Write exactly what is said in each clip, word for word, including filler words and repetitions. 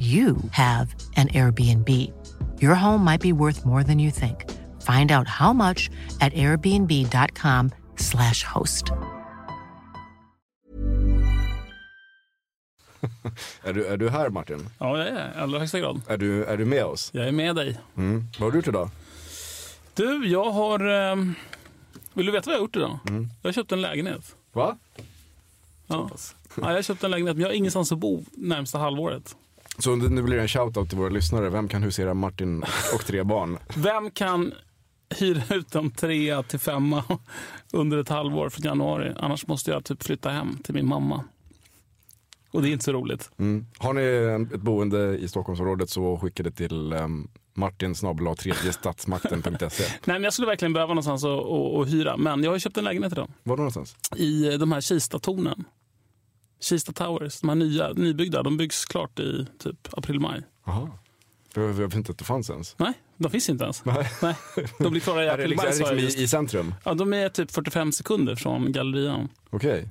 you have an Airbnb. Your home might be worth more than you think. Find out how much at airbnb dot com slash host. Är du, är du här, Martin? Ja, jag är. Allra högsta grad. Är du, är du med oss? Jag är med dig. Mm. Vad har du gjort idag? Du, jag har... Um... Vill du veta vad jag har gjort idag? Mm. Jag har köpt en lägenhet. Va? Ja. ja, jag har köpt en lägenhet, men jag har ingenstans att bo närmsta halvåret. Så nu blir det en shoutout till våra lyssnare. Vem kan husera Martin och tre barn? Vem kan hyra ut dem tre till femma under ett halvår från januari? Annars måste jag typ flytta hem till min mamma. Och det är inte så roligt. Mm. Har ni ett boende i Stockholmsområdet så skicka det till um, martin snabel-a tredje statsmakten punkt se. Nej, men jag skulle verkligen behöva någonstans att hyra. Men jag har köpt en lägenhet idag. Var någonstans? I de här Kista-tornen. Kista Towers, de här nya, nybyggda, de byggs klart i typ april-maj. Jaha, jag vet inte att det fanns ens. Nej, de finns inte ens. Nej. Nej. De blir klara i april-maj. Är det liksom i centrum? Ja, de är typ fyrtiofem sekunder från gallerian. Okej. Okay.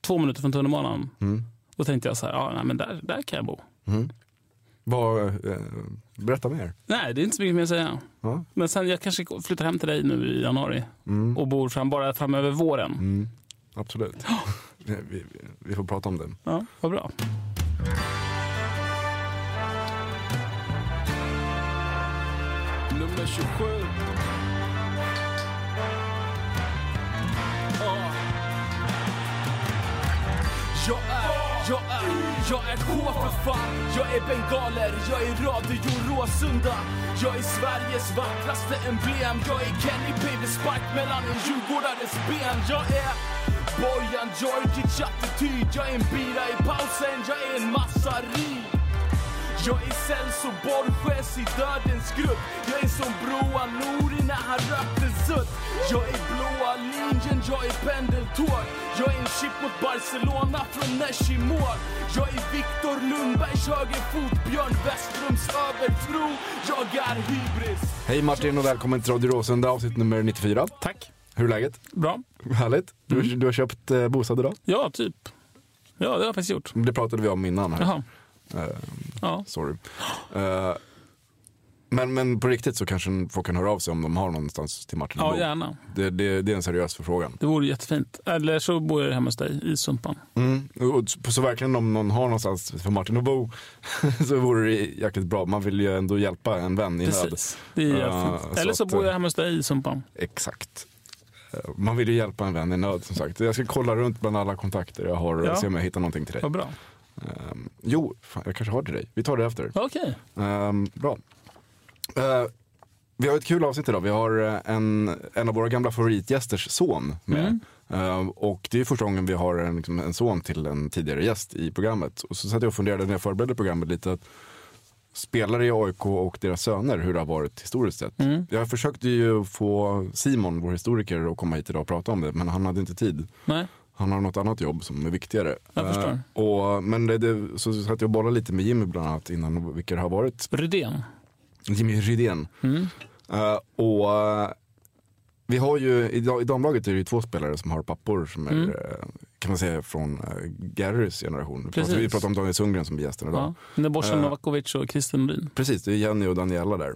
Två minuter från tunnelbanan. Mm. Då tänkte jag så här, ja, nej, men där, där kan jag bo. Mm. Bara, eh, berätta mer. Nej, det är inte så mycket mer att säga. Ja. Men sen, jag kanske flyttar hem till dig nu i januari. Mm. Och bor fram, bara fram över våren. Mm. Absolut. Oh. Vi, vi, vi får prata om den. Ja, vad bra. Nummer tjugosju. Oh. Jag är, jag är, jag är K för fan. Jag är bengaler, jag är Radio Råsunda. Jag är Sveriges vackraste emblem. Jag är Kenny Pejvi, spark mellan en djurgårdares ben. Jag är... Borjan, Georgic, attityd. Jag är en bira i pausen, jag är en massari. Jag är Celso Borges i dödens grupp. Jag är som Broa Nori när han rökte sutt. Jag är blåa linjen, jag är pendeltåg. Jag är en chip mot Barcelona från Neshimor. Jag är Viktor Lundbergs högerfot, Björn Westrums övertro. Jag är hybris. Hej Martin och välkommen till Radio Råsunda, avsnitt nummer nittiofyra. Tack. Hur är läget? Bra. Härligt. Du, mm. du har köpt eh, bostad idag? Ja, typ. Ja, det har jag faktiskt gjort. Det pratade vi om innan här. Uh, ja. Sorry. Uh, men, men på riktigt så kanske folk kan höra av sig om de har någonstans till Martin. Ja, gärna. Det, det, det är en seriös förfrågan. Det vore jättefint. Eller så bor jag hemma hos dig i Sumpan. Mm. Och så verkligen om någon har någonstans för Martin att bo så vore det jäkligt bra. Man vill ju ändå hjälpa en vän i nöd. Precis. Det är jättefint. Uh, Eller så, att, så bor jag hemma hos dig i Sumpan. Exakt. Man vill ju hjälpa en vän i nöd, som sagt. Jag ska kolla runt bland alla kontakter jag har och ja. se om jag hittar någonting till dig. Vad bra. Um, jo, fan, jag kanske har till dig. Vi tar det efter. Okej. Okay. Um, bra. Uh, vi har ett kul avsnitt idag. Vi har en, en av våra gamla favoritgästers son med. Mm. Uh, och det är första gången vi har en, liksom, en son till en tidigare gäst i programmet. Och så satt jag och funderade när jag förberedde programmet lite att spelare i A I K och deras söner, hur det har varit historiskt sett. Mm. Jag försökte ju få Simon, vår historiker, att komma hit idag och prata om det, men han hade inte tid. Nej. Han har något annat jobb som är viktigare. Jag förstår. Uh, och, men det, det, så satt jag och bollade lite med Jimmy bland annat innan, vilka det har varit. Rydén. Jimmy Rydén. Mm. Uh, och uh, vi har ju, i, i damlaget är det ju två spelare som har pappor som mm. är... Uh, kan man säga från äh, Garys generation. Precis. Vi pratar om Daniel Sundgren som blir gästen idag. Ja. Borsen uh, Novakovic och Kristen Bryn. Precis, det är Jenny och Daniela där.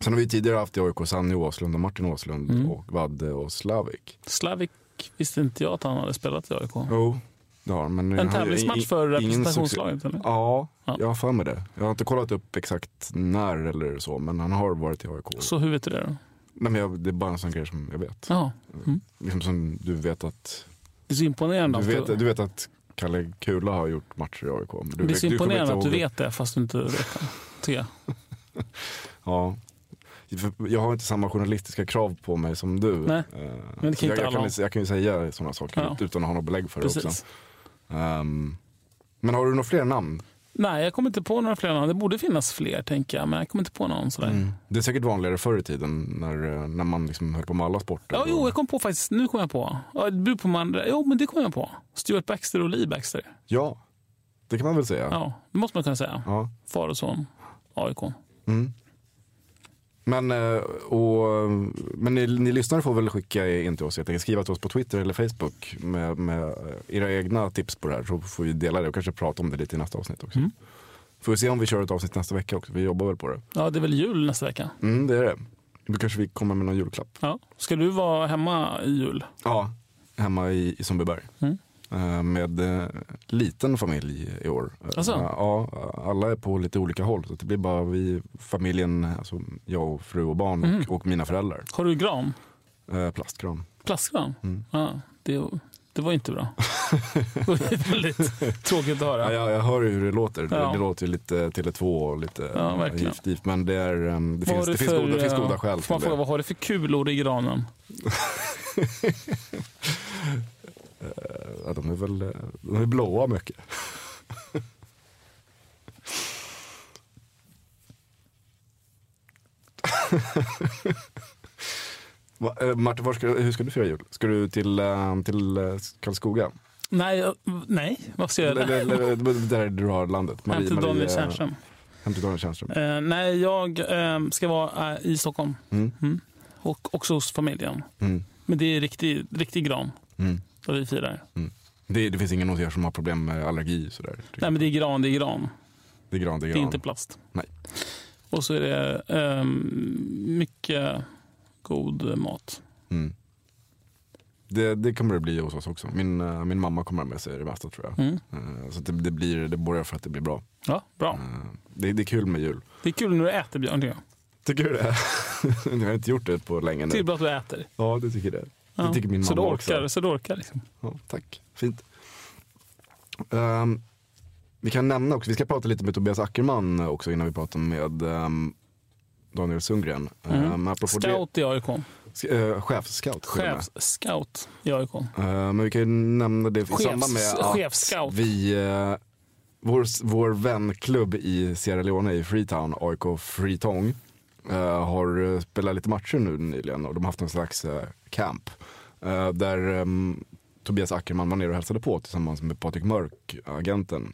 Sen har vi tidigare haft i A I K Sanne Åslund och Martin Åslund mm. och Vadde och Slavik. Slavik visste inte jag att han hade spelat i A I K. Jo, Ja, men en tävlingsmatch för representationslaget? Eller? Ja, jag har för mig det. Jag har inte kollat upp exakt när eller så, men han har varit i A I K. Så hur vet du det då? Nej, men jag, det är bara en sån grej som jag vet. Ja. Mm. Liksom som du vet att... Det är så imponerande. Du vet, du vet att Kalle Kula har gjort matcher i A I K. Du, det är så imponerande att du vet det, fast du inte vet det. Ja. Jag har inte samma journalistiska krav på mig som du. Nej, men det kan jag, jag, kan, jag kan ju säga sådana saker ja. utan att ha något belägg för Precis. det också. Um, men har du några fler namn? Nej, jag kommer inte på några fler namn. Det borde finnas fler, tänker jag. Men jag kommer inte på någon sådär. Mm. Det är säkert vanligare förr i tiden när, när man liksom höll på med alla sporter. Ja, och... jo, jag kom på faktiskt. Nu kom jag på. Du på man, jo, men det kom jag på. Stuart Baxter och Lee Baxter. Ja, det kan man väl säga. Ja, det måste man kunna säga. Ja. Far och son, A I K. Mm. Men, och, men ni, ni lyssnare får väl skicka in till oss. Jag tänker skriva till oss på Twitter eller Facebook med, med era egna tips på det här. Så får vi dela det och kanske prata om det lite i nästa avsnitt också. Mm. Får vi se om vi kör ett avsnitt nästa vecka också. Vi jobbar väl på det. Ja, det är väl jul nästa vecka. Mm, det är det. Då kanske vi kommer med någon julklapp. Ja. Ska du vara hemma i jul? Ja, hemma i, i Sundbyberg. Mm. Med liten familj i år. Alltså? Ja, alla är på lite olika håll. Så det blir bara vi, familjen, alltså jag och fru och barn mm. och, och mina föräldrar. Har du gran? Plastgran. Plastgran? Mm. Ja, det, det var inte bra. Det var väldigt tråkigt att höra. Ja, jag hör ju hur det låter. Ja. Det låter ju lite Tele två och lite ja, gift, gift. Men det, är, det, finns, det, för, finns goda, det finns goda skäl. Får man fråga, vad har du för kulor i granen? Ja, de är väl de är blåa mycket. Martin, var ska, hur ska du fira jul? Ska du till, till Karlskoga? Nej, nej, vad ska jag göra? Där du har landet. Marie, hem till Daniel Sundgren. Hem till Daniel Sundgren. Eh, nej, jag eh, ska vara i Stockholm. Mm. Mm. Och också hos familjen. Mm. Men det är riktig, riktig gran. Mm. Och vi firar. Mm. Det, det finns ingen hos er som har problem med allergi sådär. Nej, men det är gran, det är gran. Det är gran, det är gran. Det är inte plast. Nej. Och så är det eh, mycket god mat. Mm. Det, det kommer det bli hos oss också. Min, min mamma kommer med sig det mesta, tror jag. Mm. Uh, så det, det blir, det borgar för att det blir bra. Ja, bra. Uh, det, det är kul med jul. Det är kul när du äter, Björn. Tycker du det? Jag har inte gjort det på länge nu. Det är bra att du äter. Ja, det tycker jag. Ja, det tycker min mamma orkar, så du orkar liksom. Ja, tack, fint. um, Vi kan nämna också, vi ska prata lite med Tobias Ackerman också innan vi pratar med um, Daniel Sundgren. mm. um, Scout i A I K. uh, Chefscout Chefscout i A I K. uh, Men vi kan ju nämna det i Chefs- samband med att vi, uh, vår, vår vänklubb i Sierra Leone i Freetown, A I K Freetown, Uh, har spelat lite matcher nu nyligen. Och de har haft en slags uh, camp uh, där um, Tobias Ackerman var nere och hälsade på tillsammans med Patrik Mörk, agenten.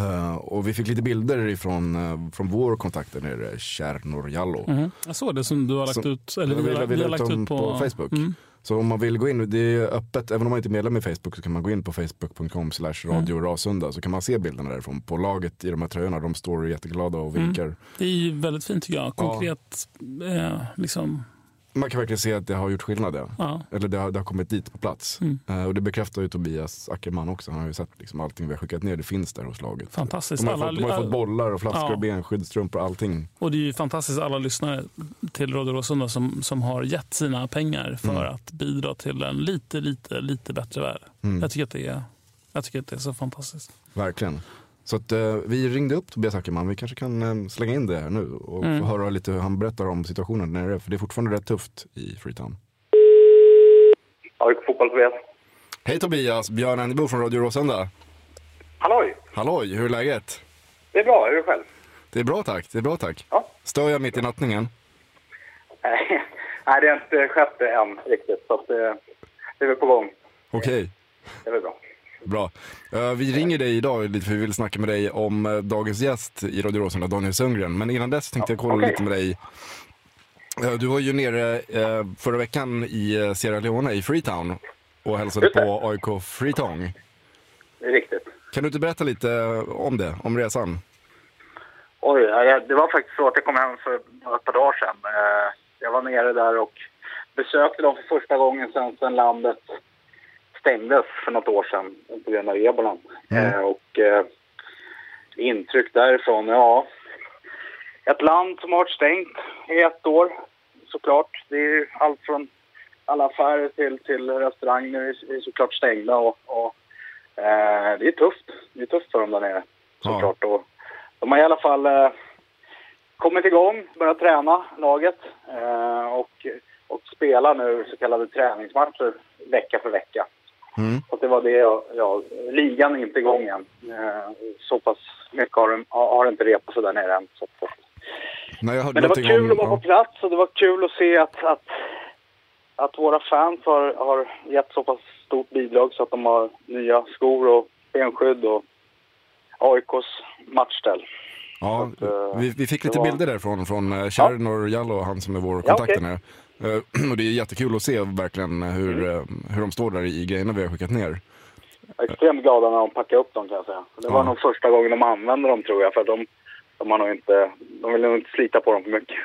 uh, Och vi fick lite bilder ifrån, uh, från vår kontakt där nere, Tjärnor Jallo. Mm-hmm. Jag såg det som du har lagt som, ut. Eller vi, vi, har, vi har lagt ut, ut på, på Facebook. Mm. Så om man vill gå in, det är öppet, även om man inte är medlem i Facebook, så kan man gå in på facebook.com slash Radio Råsunda, så kan man se bilderna därifrån på laget i de här tröjorna. De står jätteglada och vinkar. Mm. Det är ju väldigt fint, tycker jag. Konkret, ja. eh, liksom... Man kan verkligen se att det har gjort skillnad. Ja. Ja. Eller det har, det har kommit dit på plats. Mm. Eh, och det bekräftar ju Tobias Ackerman också. Han har ju sett liksom, allting vi har skickat ner, det finns där hos laget. Fantastiskt. De har, alla... fått, de har fått bollar och flaskor, ja. ben, skyddsstrumpor och allting. Och det är ju fantastiskt, alla lyssnare till Radio Råsunda som, som har gett sina pengar för mm. att bidra till en lite, lite, lite bättre värld. Mm. Jag tycker att det är, jag tycker att det är så fantastiskt. Verkligen. Så att eh, vi ringde upp Tobias Ackerman. Vi kanske kan eh, slänga in det här nu och mm. få höra lite hur han berättar om situationen där nere. För det är fortfarande rätt tufft i Freetown. Ja, fotboll Tobias. Hej Tobias, Björn Annibå från Radio Råsunda. Halloj. Halloj, hur är läget? Det är bra, hur är du själv? Det är bra tack, det är bra tack. Ja. Stör jag mitt i nattningen? Nej, det är inte skett än riktigt, så att det, det är väl på gång. Okej. Okay. Det är väl bra. Bra. Vi ringer dig idag lite för vi vill snacka med dig om dagens gäst i Radio Råsunda, Daniel Sundgren. Men innan dess tänkte jag kolla okay. lite med dig. Du var ju nere förra veckan i Sierra Leone i Freetown och hälsade på A I K Freetown. Det är riktigt. Kan du inte berätta lite om det, om resan? Oj, det var faktiskt så att jag kom hem för ett par dagar sedan. Jag var nere där och besökte dem för första gången sedan landet stängdes för något år sedan på grund av ebolan. Mm. Eh, och eh, intryck därifrån, ja. Ett land som har varit stängt i ett år, såklart. Det är allt från alla affärer till, till restauranger är såklart stängda. Och, och, eh, det är tufft. Det är tufft för dem där nere, såklart. Ja. Och de har i alla fall eh, kommit igång, börjat träna laget eh, och, och spela nu så kallade träningsmatcher vecka för vecka. Mm. Och det var det jag, jag ligan är inte igång än. Eh, så pass mycket har, har inte repat så där nere än. Så. Nej, jag hörde. Men det var kul om, att vara ja. på plats och det var kul att se att, att, att våra fans har, har gett så pass stort bidrag så att de har nya skor och benskydd och A I K:s matchställ. Ja, att, vi, vi fick lite var... bilder därifrån från Tjärnor Jallo, han som är vår kontakt ja, okay. nu. Och det är jättekul att se verkligen hur, mm. hur de står där i grejerna vi har skickat ner. Jag är extremt glada när de packar upp dem, kan jag säga. Det var ja. nog första gången de använde dem, tror jag, för att de, de har nog inte, de vill nog inte slita på dem för mycket.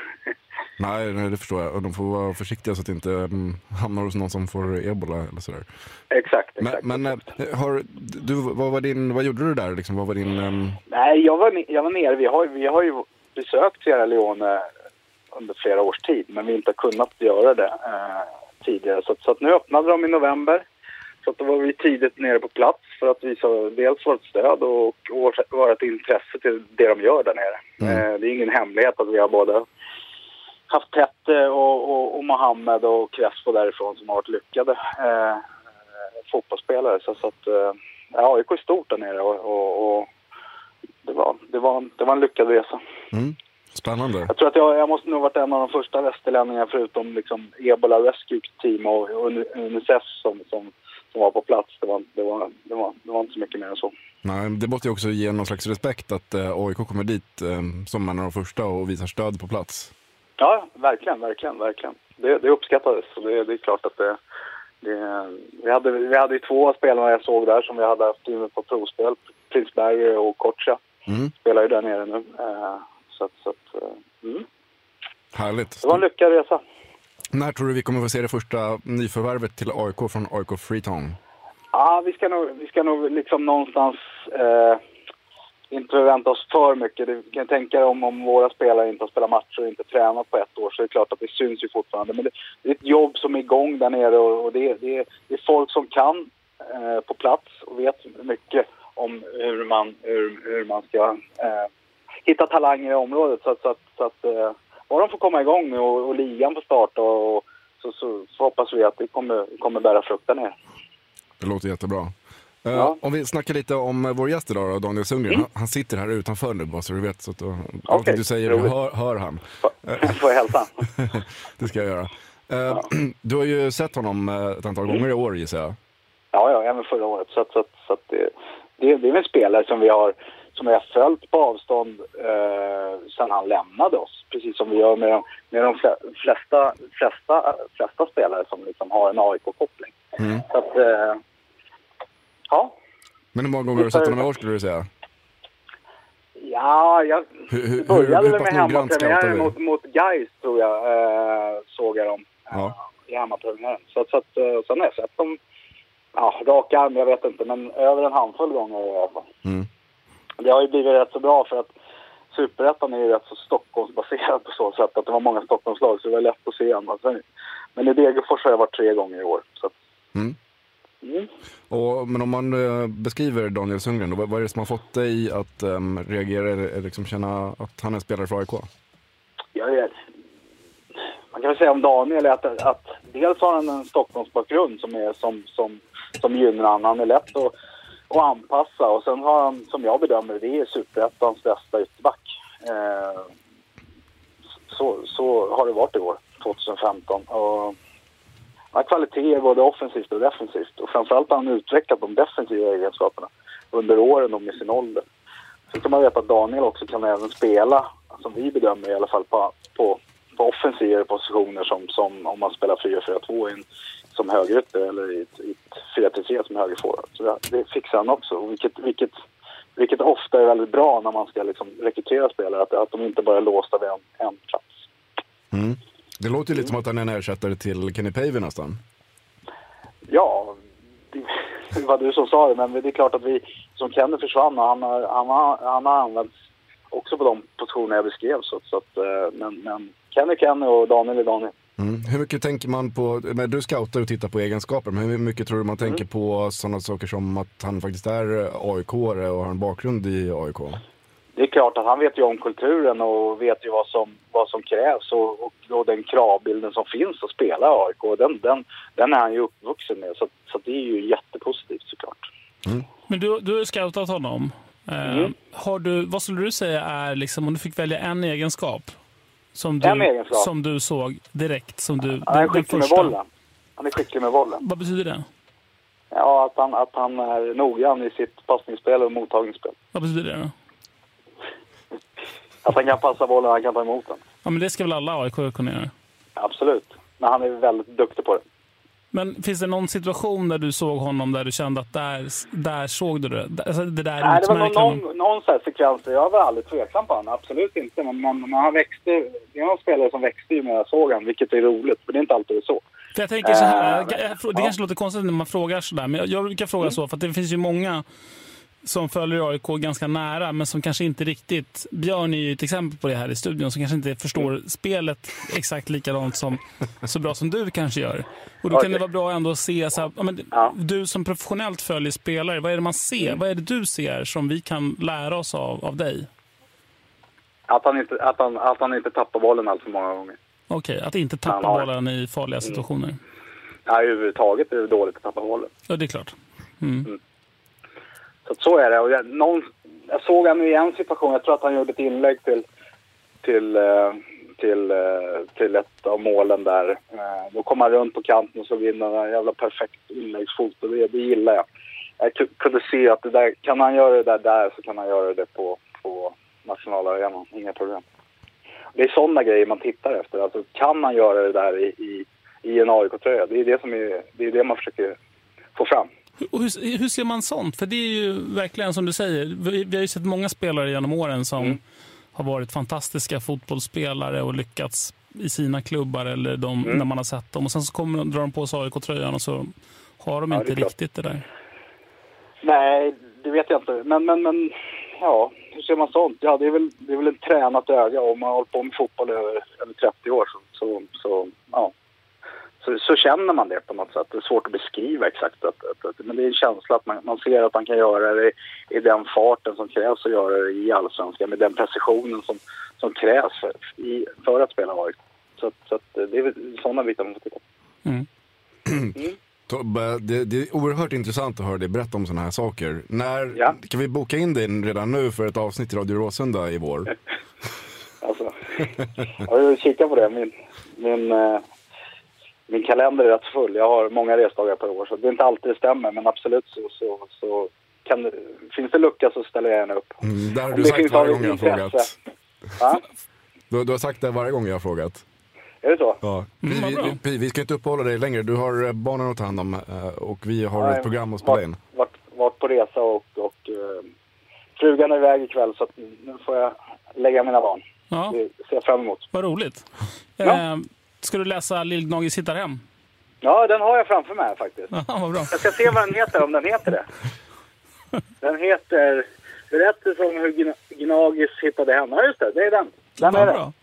Nej, nej, det förstår jag. De får vara försiktiga så att det inte mm, hamnar hos någon som får ebola eller sådär. Exakt, exakt. Men, men har, du, vad, var din, vad gjorde du där? Liksom, vad var din, um... Nej, jag var, jag var nere. Vi har, vi har ju besökt Sierra Leone under flera års tid, men vi har inte kunnat göra det eh, tidigare. Så, så att nu öppnade de i november. Så att då var vi tidigt nere på plats för att visa dels vårt stöd och vårt intresse till det de gör där nere. Mm. Eh, det är ingen hemlighet att vi har både haft Tette och, och, och Mohammed och Crespo därifrån som har varit lyckade eh, fotbollsspelare. Så, så att, eh, ja, A I K är stort där nere och, och, och det, var, det, var, det var en lyckad resa. Mm. Spännande. Jag tror att jag, jag måste nog ha varit en av de första västerlänningarna förutom liksom Ebola Rescue Team och Unicef som, som, som var på plats. Det var, det, var, det, var, det var inte så mycket mer än så. Nej, det måste ju också ge någon slags respekt att eh, A I K kommer dit eh, som en av de första och visar stöd på plats. Ja, verkligen, verkligen, verkligen. Det, det uppskattades. Så det, det är klart att det, det, vi hade vi hade två spelare jag såg där som vi hade haft inne på provspel. Prins Berger och Kortsa mm. spelar ju där nere nu. Så att, så att, mm. Härligt. Det var en lyckad resa. När tror du vi kommer få se det första nyförvärvet till A I K från A I K Freetown? Ja, vi ska nog, vi ska nog liksom någonstans... Eh, inte förvänta oss för mycket. Du kan tänka om om våra spelare inte har spelat matcher och inte tränat på ett år så är det klart att det syns ju fortfarande. Men det, det är ett jobb som är igång där nere och, och det, det, det är folk som kan eh, på plats och vet mycket om hur man, hur, hur man ska eh, hitta talanger i området. Så, så, så att eh, bara de får komma igång och, och ligan får starta och, och så, så, så hoppas vi att det kommer, kommer bära frukt där nere. Det låter jättebra. Uh, ja. Om vi snackar lite om vår gäst idag då, Daniel Sundgren, mm. han sitter här utanför nu bara så du vet, så att allt okay. du säger du hör, hör han. F- får jag hälsa? Det ska jag göra. Uh, ja. Du har ju sett honom ett antal gånger i år, gissar jag. Ja, ja, även förra året. Så, så, så att det, det, det är en spelare som vi har, som vi har följt på avstånd eh, sedan han lämnade oss. Precis som vi gör med de, med de flesta, flesta, flesta spelare som liksom har en A I K-koppling. Mm. Så att... Eh, Ja. Men hur många gånger har du sett honom i år, skulle du säga? Ja, jag började väl med hemmapremiären mot, mot Gais, tror jag, eh, såg jag dem ja. eh, i hemmapremiären. Så, så att, sen har jag sett dem, ja, raka arm, jag vet inte, men över en handfull gånger i alla fall. Mm. Det har ju blivit rätt så bra för att Superettan är ju rätt så Stockholmsbaserad på så sätt att det var många Stockholmslag så det var lätt att se andra. Men i Degerfors har jag varit tre gånger i år, så att, mm. Mm. Och, men om man eh, beskriver Daniel Sundgren då, vad, vad är det som har fått dig att eh, reagera eller liksom känna att han är spelare för A I K? Jag vet. Man kan väl säga om Daniel att, att, att dels har han en Stockholmsbakgrund som är som, som, som gynnar han. Han är lätt att, att anpassa och sen har han, som jag bedömer det, är Superettans bästa ytterback. Eh, så, så har det varit i år, tjugo femton. Och han har kvaliteter både offensivt och defensivt. Och framförallt har han utvecklat de defensiva egenskaperna under åren och med sin ålder. Så kan man veta att Daniel också kan även spela, som vi bedömer i alla fall, på, på, på offensiva positioner som, som om man spelar fyra fyra två in, som högerytter eller i, i fyra tre tre som högerforward. Så det, det fixar han också, vilket, vilket, vilket ofta är väldigt bra när man ska liksom rekrytera spelare, att, att de inte bara är låsta vid en, en plats. Mm. Det låter ju lite som att han är en ersättare till Kenny Pejvi nästan. Ja, det var du som sa det, men det är klart att vi som Kenny försvann och han har, han har, han har använts också på de positioner jag beskrev. Så, så att, men, men Kenny Kenny och Daniel är Daniel. Mm. Hur mycket tänker man på, men du scoutar och tittar på egenskaper, men hur mycket tror du man tänker mm. på sådana saker som att han faktiskt är A I K-are och har en bakgrund i A I K? Det är klart att han vet ju om kulturen och vet ju vad som, vad som krävs och, och, och den kravbilden som finns att spela i A I K. Den, den, den är han ju uppvuxen med, så, så det är ju jättepositivt såklart. Mm. Men du, du har scoutat honom. Mm. Eh, har du, vad skulle du säga är, liksom, om du fick välja en egenskap som du, en egenskap som du såg direkt? Som du, den, han är skicklig med bollen. Han är skicklig med bollen. Vad betyder det? Ja, att han, att han är noggrann i sitt passningsspel och mottagningsspel. Vad betyder det då? Att han kan passa bollen och han kan ta emot den. Ja, men det ska väl alla A I K kunna göra? Absolut, men han är väldigt duktig på det. Men finns det någon situation där du såg honom där du kände att där, där såg du det? Alltså, det där nej, det var någon, någon sån här sekvens där jag var aldrig tveksam på honom. Absolut inte, men man, man växte, det är någon spelare som växte ju när jag såg honom, vilket är roligt, för det är inte alltid så. För jag tänker så här, äh, jag, jag, det ja. kanske låter konstigt när man frågar sådär, men jag, jag brukar fråga mm. så, för att det finns ju många som följer A I K ganska nära, men som kanske inte riktigt... Björn är ju ett exempel på det här i studion, som kanske inte förstår mm. spelet exakt likadant som så bra som du kanske gör. Och då okay. kan det vara bra ändå att se... Så här, ja, men, ja. Du som professionellt följer spelare, vad är det man ser? Mm. Vad är det du ser som vi kan lära oss av, av dig? Att han, inte, att, han, att han inte tappar bollen allt för många gånger. Okej, okay, att inte tappa har... bollen i farliga situationer. Mm. Ja, överhuvudtaget är det dåligt att tappa bollen. Ja, det är klart. Mm. Mm. Så, så är det. Och jag, någon, jag såg han i en situation. Jag tror att han gjorde ett inlägg till, till, till, till ett av målen där. Då kom han runt på kanten och såg in en jävla perfekt inläggsfot. Det, det gillar jag. Jag kunde se att det där, kan han göra det där, där så kan han göra det på, på Nationalarenan. Inga problem. Det är sådana grejer man tittar efter. Alltså, kan han göra det där i, i, i en A I K-tröja? Det är det, som är, det är det man försöker få fram. Och hur, hur ser man sånt? För det är ju verkligen som du säger, vi, vi har ju sett många spelare genom åren som mm. har varit fantastiska fotbollsspelare och lyckats i sina klubbar eller de, mm. när man har sett dem. Och sen så kommer de, drar de på sig A I K-tröjan och så har de ja, inte det riktigt det där. Nej, det vet jag inte. Men, men, men ja, hur ser man sånt? Ja, det är väl, det är väl en tränat öga. Om man har hållit på med fotboll över, över trettio år så, så, så ja. Så, så känner man det på något sätt. Det är svårt att beskriva exakt. Att, att, att, men det är en känsla att man, man ser att man kan göra det i, i den farten som krävs att göra det i allsvenskan. Med den precisionen som, som krävs för, i, för att spela A I K. Så, så att, det är sådana bitar man får titta på. Mm. Mm. Tobbe, det, det är oerhört intressant att höra dig berätta om sådana här saker. När, ja. Kan vi boka in dig redan nu för ett avsnitt i Radio Råsunda i vår? Alltså, jag vill kika på det. Min... min Min kalender är rätt full. Jag har många resdagar per år så det är inte alltid det stämmer. Men absolut så, så, så kan det, finns det lucka så ställer jag gärna upp. Mm, det har du det sagt varje gång jag har frågat. Du, du har sagt det varje gång jag har frågat. Är det så? Ja. Mm, vi, vi, vi ska inte uppehålla dig längre. Du har barnen att ta hand om och vi har nej, ett program att spela in. Vart, vart på resa och, och uh, frugan är iväg ikväll så att nu får jag lägga mina barn. Ja. Det ser jag fram emot. Vad roligt. Ja. Eh, Ska du läsa Lillgnagis hittar hem? Ja, den har jag framför mig faktiskt. Ja, vad bra. Jag ska se vad den heter, om den heter det. Den heter Berättelsen om hur Gnagis hittade hem. Ja, just det. Det är den. Den ja, är bra.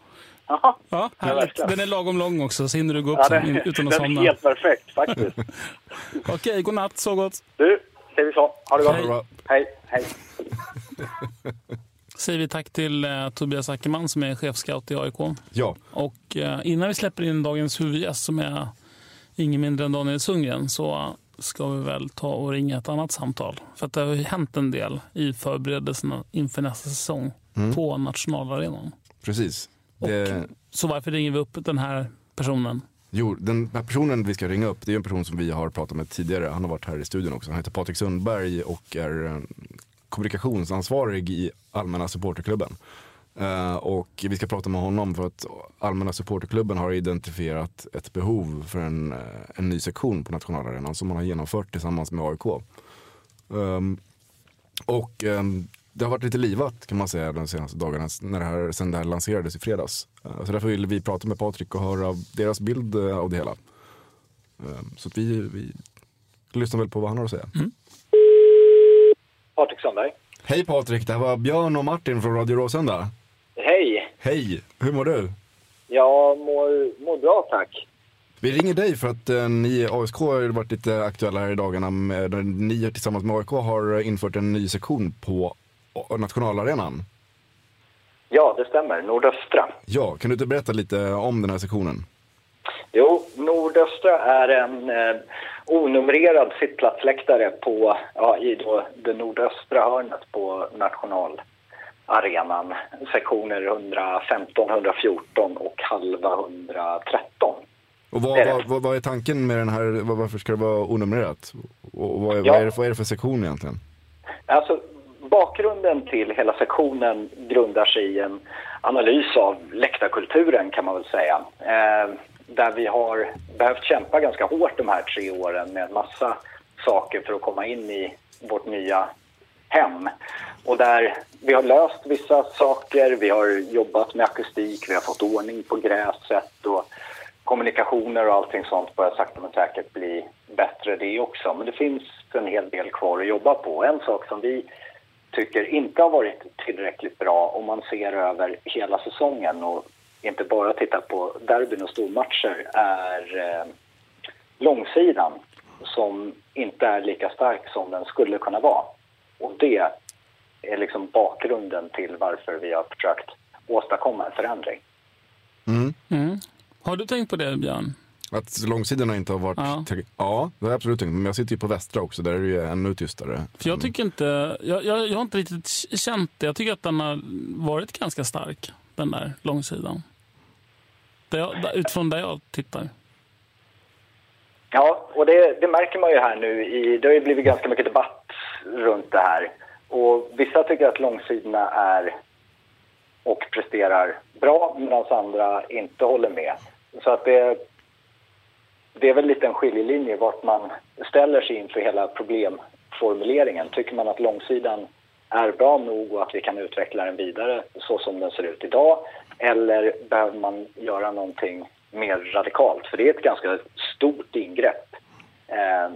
Jaha. Ja, härligt. Den är lagom lång också, så hinner du gå upp ja, den, sen, utan att somna. Den är helt perfekt faktiskt. Okej, god natt, så gott. Du, ser vi så. Ha det gott. Hej. Hej, hej. Säger vi tack till eh, Tobias Ackerman som är chefscout i A I K. Ja. Och eh, innan vi släpper in dagens huvudgäst som är ingen mindre än Daniel Sundgren så ska vi väl ta och ringa ett annat samtal. För att det har ju hänt en del i förberedelserna inför nästa säsong mm. på Nationalarenan. Precis. Det... Och, så varför ringer vi upp den här personen? Jo, den här personen vi ska ringa upp, det är en person som vi har pratat med tidigare. Han har varit här i studion också. Han heter Patrik Sundberg och är... kommunikationsansvarig i Allmänna Supporterklubben. Eh, och vi ska prata med honom för att Allmänna Supporterklubben har identifierat ett behov för en, en ny sektion på Nationalarenan som man har genomfört tillsammans med A I K. Um, och um, det har varit lite livat kan man säga de senaste dagarna när det här, sen det här lanserades i fredags. Uh, så därför vill vi prata med Patrik och höra deras bild av det hela. Um, så att vi, vi lyssnar väl på vad han har att säga. Mm. Patrik Sundberg. Hej Patrik, det här var Björn och Martin från Radio Råsunda. Hej. Hej, hur mår du? Jag mår, mår bra, tack. Vi ringer dig för att eh, ni A S K har varit lite aktuella här i dagarna. Med, ni tillsammans med A I K har infört en ny sektion på Nationalarenan. Ja, det stämmer. Nordöstra. Ja, kan du inte berätta lite om den här sektionen? Jo, Nordöstra är en eh, onumrerad sittplatsläktare på, ja, i då, det nordöstra hörnet på Nationalarenan. Sektioner etthundrafemton, etthundrafjorton och halva etthundratretton. Och vad, vad, vad, vad är tanken med den här, varför ska det vara onumrerat? Och vad är, ja. vad är, det, vad är det för sektion egentligen? Alltså, bakgrunden till hela sektionen grundar sig i en analys av läktarkulturen, kan man väl säga. Eh, där vi har behövt kämpa ganska hårt de här tre åren med en massa saker för att komma in i vårt nya hem. Och där vi har löst vissa saker, vi har jobbat med akustik, vi har fått ordning på gräset och kommunikationer och allting sånt börjar sakta men säkert bli bättre det också. Men det finns en hel del kvar att jobba på. En sak som vi tycker inte har varit tillräckligt bra om man ser över hela säsongen och inte bara tittar på derbyn och stormatcher är eh, långsidan som inte är lika stark som den skulle kunna vara. Och det är liksom bakgrunden till varför vi har försökt åstadkomma en förändring. Mm. Mm. Har du tänkt på det, Björn? Att långsidorna inte har varit... Ja, ja, det har jag absolut tänkt. Men jag sitter ju på Västra också, där är det ju ännu tystare. För jag tycker inte... Jag, jag, jag har inte riktigt känt det. Jag tycker att den har varit ganska stark, den där långsidan. Där jag, där, utifrån där jag tittar. Ja, och det, det märker man ju här nu. I, det har ju blivit ganska mycket debatt runt det här. Och vissa tycker att långsidorna är... och presterar bra, medan andra inte håller med. Så att det, det är väl lite en skiljelinje vart man ställer sig inför hela problemformuleringen. Tycker man att långsidan är bra nog och att vi kan utveckla den vidare så som den ser ut idag? Eller behöver man göra någonting mer radikalt? För det är ett ganska stort ingrepp, eh,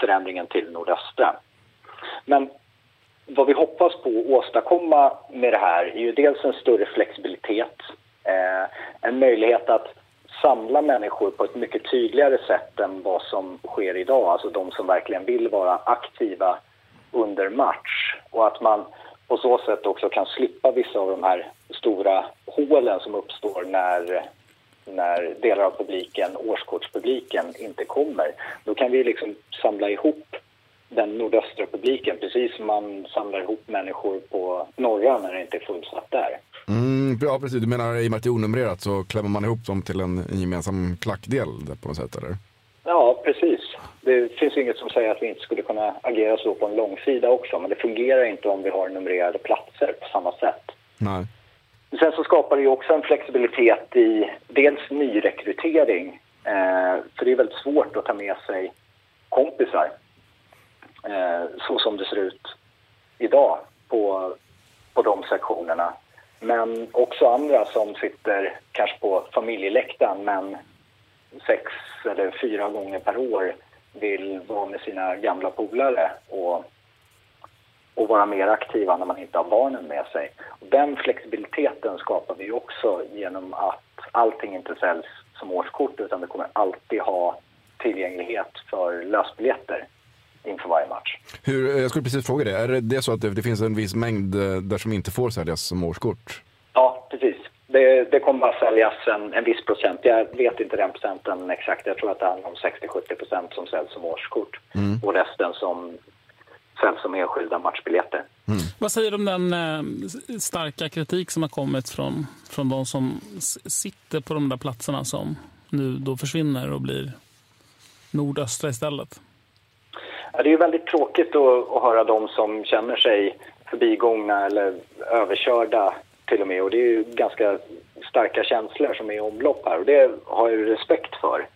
förändringen till nordöstra. Men... vad vi hoppas på att åstadkomma med det här är ju dels en större flexibilitet, eh, en möjlighet att samla människor på ett mycket tydligare sätt än vad som sker idag. Alltså de som verkligen vill vara aktiva under match. Och att man på så sätt också kan slippa vissa av de här stora hålen som uppstår när, när delar av publiken, årskortspubliken, inte kommer. Då kan vi liksom samla ihop den nordöstra publiken, precis som man samlar ihop människor på norra när det inte är fullsatt där. Mm, ja, precis. Du menar i och med att det är onumrerat så klämmer man ihop dem till en gemensam klackdel på något sätt, eller? Ja, precis. Det finns inget som säger att vi inte skulle kunna agera så på en långsida också, men det fungerar inte om vi har numrerade platser på samma sätt. Nej. Sen så skapar det ju också en flexibilitet i dels nyrekrytering, eh, för det är väldigt svårt att ta med sig kompisar så som det ser ut idag på, på de sektionerna. Men också andra som sitter kanske på familjeläktaren men sex eller fyra gånger per år vill vara med sina gamla polare och, och vara mer aktiva när man inte har barnen med sig. Den flexibiliteten skapar vi också genom att allting inte säljs som årskort utan det kommer alltid ha tillgänglighet för lösbiljetter inför varje match. Hur, jag skulle precis fråga det. Är det så att det, det finns en viss mängd där som inte får säljas som årskort? Ja, precis. Det, det kommer bara säljas en, en viss procent. Jag vet inte den procenten exakt. Jag tror att det handlar om sextio till sjuttio procent som säljs som årskort. Mm. Och resten som säljs som enskilda matchbiljetter. Mm. Vad säger du om den eh, starka kritik som har kommit från, från de som sitter på de där platserna som nu då försvinner och blir nordöstra istället? Det är ju väldigt tråkigt att höra de som känner sig förbigångna eller överkörda till och med. Och det är ju ganska starka känslor som är i omlopp här och det har jag ju respekt för.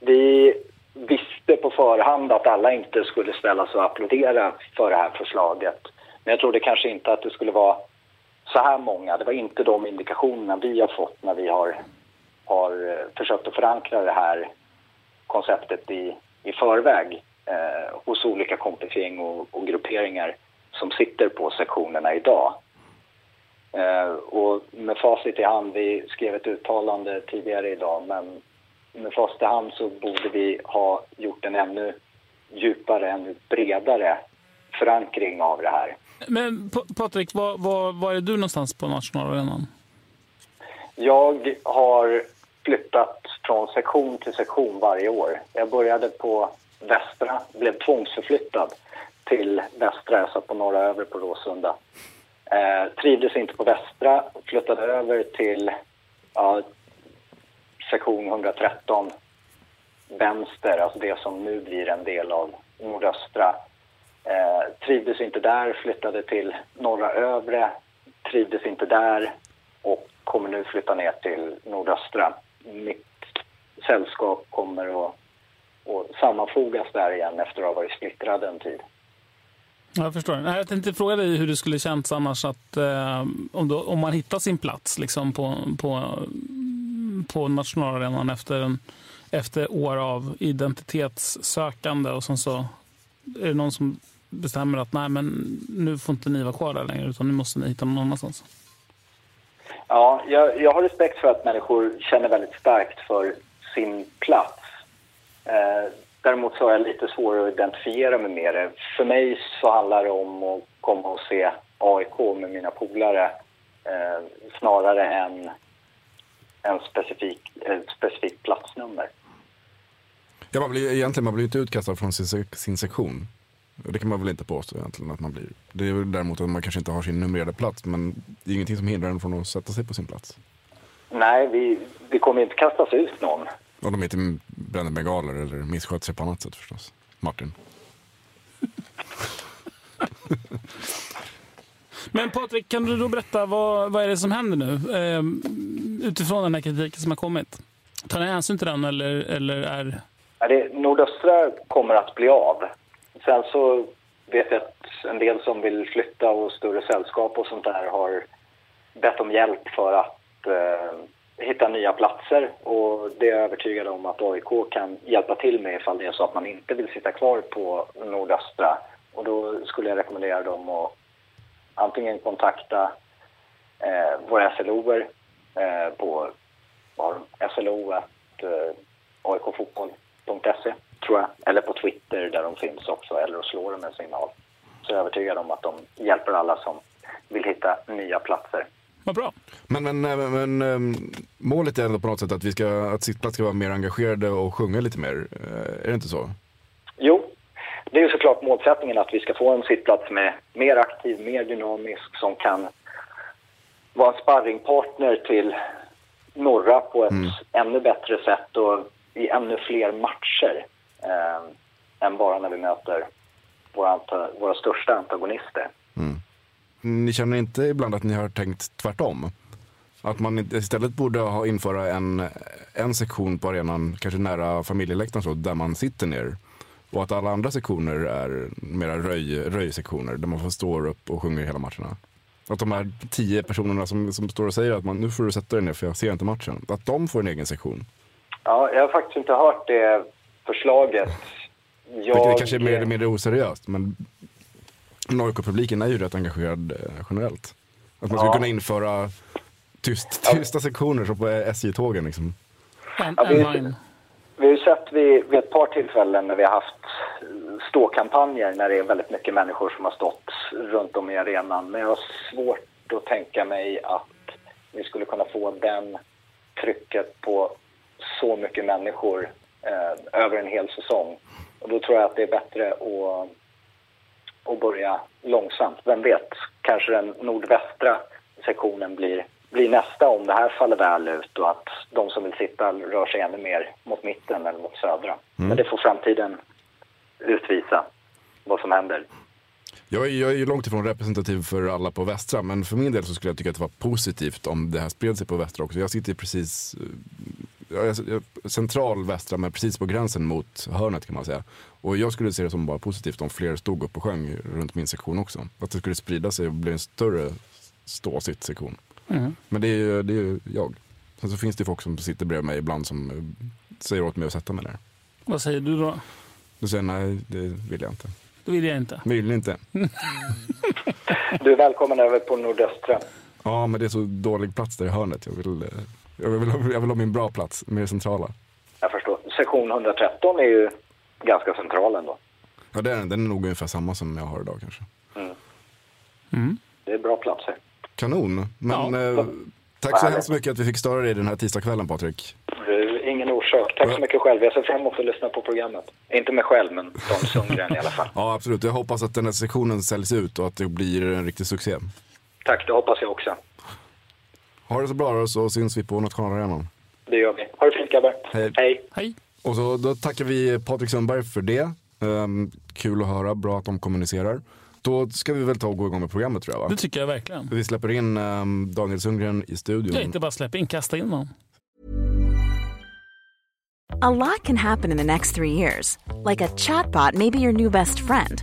Vi visste på förhand att alla inte skulle ställa sig och applådera för det här förslaget. Men jag trodde kanske inte att det skulle vara så här många. Det var inte de indikationerna vi har fått när vi har, har försökt att förankra det här konceptet i i förväg eh, hos olika kompisgäng och, och grupperingar som sitter på sektionerna idag. Eh, och med facit i hand, vi skrev ett uttalande tidigare idag, men med facit i hand så borde vi ha gjort en ännu djupare, ännu bredare förankring av det här. Men Patrik, var, var, var är du någonstans på Nationalarenan? Jag har flyttat från sektion till sektion varje år. Jag började på Västra, blev tvångsförflyttad till Västra, jag satt på Norra över på Råsunda. Eh, trivdes inte på Västra, flyttade över till ja, sektion etthundratretton vänster, alltså det som nu blir en del av Nordöstra. Eh, trivdes inte där, flyttade till Norra övre, trivdes inte där och kommer nu flytta ner till Nordöstra. Mitt sällskap kommer att, att sammanfogas där igen efter att ha varit splittrad en tid. Jag förstår. Jag tänkte fråga dig hur det skulle känns annars att, eh, om, då, om man hittar sin plats liksom på, på, på Nationalarenan efter, en, efter år av identitetssökande och sen så är det någon som bestämmer att nej, men nu får inte ni vara kvar där längre utan nu måste ni hitta någon annanstans. Ja, jag, jag har respekt för att människor känner väldigt starkt för sin plats. Eh, däremot så är jag lite svårare att identifiera mig med det. För mig så handlar det om att komma och se A I K med mina polare eh, snarare än en specifik, ett specifikt platsnummer. Ja, man blir, egentligen man blir inte utkastad från sin, sin sektion. Det kan man väl inte påstå egentligen att man blir. Det är väl däremot att man kanske inte har sin numrerade plats, men det är ingenting som hindrar en från att sätta sig på sin plats. Nej, vi, vi kommer inte kastas ut någon. Och de inte bränner bengaler eller missköter sig på annat sätt förstås. Martin. Men Patrik, kan du då berätta vad, vad är det som händer nu? Ehm, utifrån den här kritiken som har kommit. Tar ni hänsyn till den eller, eller är... Ja, det, Nordöstra kommer att bli av. Sen så vet jag att en del som vill flytta och större sällskap och sånt där har bett om hjälp för att eh, hitta nya platser. Och det är jag övertygad om att A I K kan hjälpa till med ifall det är så att man inte vill sitta kvar på Nordöstra. Och då skulle jag rekommendera dem att antingen kontakta eh, våra S L O-er eh, på s l o at a i k fotboll punkt se. tror jag, eller på Twitter där de finns också, eller att slå dem en signal. Så jag är övertygad om att de hjälper alla som vill hitta nya platser. Vad bra. Men, men, men, men målet är ändå på något sätt att vi ska, att sittplats ska vara mer engagerade och sjunga lite mer. Är det inte så? Jo, det är ju såklart målsättningen att vi ska få en sittplats med mer aktiv, mer dynamisk, som kan vara en sparringpartner till Norra på ett mm. ännu bättre sätt och i ännu fler matcher. Äh, än bara när vi möter våra, anta, våra största antagonister. Mm. Ni känner inte ibland att ni har tänkt tvärtom? Att man istället borde ha införa en, en sektion på arenan, kanske nära familjeläktaren så, där man sitter ner. Och att alla andra sektioner är mera röj, röjsektioner, där man får stå upp och sjunger hela matcherna. Att de här tio personerna som, som står och säger att man, nu får du sätta dig ner för jag ser inte matchen. Att de får en egen sektion. Ja, jag har faktiskt inte hört det förslaget. Jag... Det kanske är mer eller mindre oseriöst, men Norrköping-publiken är ju rätt engagerad generellt. Att man ja. skulle kunna införa tyst, tysta sektioner som på S J-tågen. Liksom. Ja, vi, vi har ju sett vid, vid ett par tillfällen när vi har haft ståkampanjer när det är väldigt mycket människor som har stått runt om i arenan. Men jag har svårt att tänka mig att vi skulle kunna få den trycket på så mycket människor över en hel säsong. Och då tror jag att det är bättre att, att börja långsamt. Vem vet, kanske den nordvästra sektionen blir, blir nästa om det här faller väl ut och att de som vill sitta rör sig ännu mer mot mitten eller mot södra. Mm. Men det får framtiden utvisa vad som händer. Jag är, jag är ju långt ifrån representativ för alla på Västra, men för min del så skulle jag tycka att det var positivt om det här spred sig på Västra också. Jag sitter precis... central Västra, men precis på gränsen mot hörnet kan man säga. Och jag skulle se det som bara positivt om fler stod upp och sjöng runt min sektion också. Att det skulle sprida sig och bli en större ståsitt sektion. Mm. Men det är ju det är jag. Sen så finns det folk som sitter bredvid mig ibland som säger åt mig att sätta mig där. Vad säger du då? Då säger nej, det vill jag inte. Det vill jag inte. Vill inte. Du är välkommen över på Nordöstra. Ja, men det är så dålig plats där i hörnet. Jag vill, jag vill, jag vill, jag vill ha min bra plats, mer centrala. Jag förstår. Sektion etthundratretton är ju ganska central ändå. Ja, det är den. Den är nog ungefär samma som jag har idag kanske. Mm. Mm. Det är bra platser. Kanon. Men ja. eh, tack så hemskt mycket att vi fick störa dig den här tisdagskvällen, Patrik. Ingen orsak. Tack så mycket själv. Jag ser fram emot att lyssna på programmet. Inte mig själv, men Daniel Sundgren i alla fall. Ja, absolut. Jag hoppas att den här sektionen säljs ut och att det blir en riktig succé. Tack, det hoppas jag också. Ha det så bra då, så syns vi på Nationalarenan. Det gör vi. Ha det fint, grabbar. Hej. Hej. Hej. Och så då tackar vi Patrik Sundberg för det. Um, kul att höra. Bra att de kommunicerar. Då ska vi väl ta och gå igång med programmet, tror jag, va? Det tycker jag verkligen. Vi släpper in um, Daniel Sundgren i studion. Jag inte bara släppa in, kasta in honom. A lot can happen in the next three years. Like a chatbot may be your new best friend.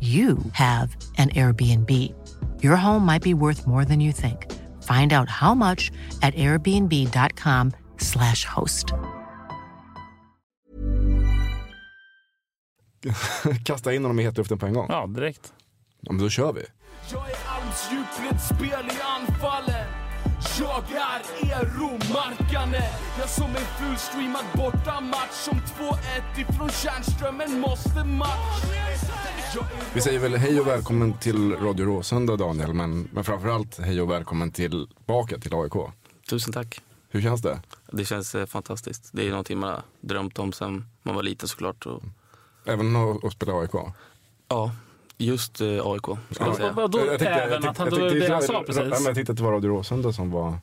you have an Airbnb. Your home might be worth more than you think. Find out how much at airbnb dot com slash host. Kasta in honom i hetluften på en gång. Ja, direkt. Ja, men då kör vi. Jag är armsdjupligt spel i anfallen. Jag är eromarkande. Jag som är fullstreamad borta match som två ett ifrån Kärnströmmen måste match. Vi säger väl hej och välkommen till Radio Råsunda, Daniel, men, men framförallt hej och välkommen tillbaka till A I K. Tusen tack. Hur känns det? Det känns eh, fantastiskt. Det är någonting man har drömt om sedan man var liten, såklart. Och... Även att, att spela A I K? Ja, just eh, A I K. Ja, jag, vadå, jag tänkte, även jag tänkte, att han då det han sa precis? Nej, men jag tyckte att det var Radio Råsunda som var...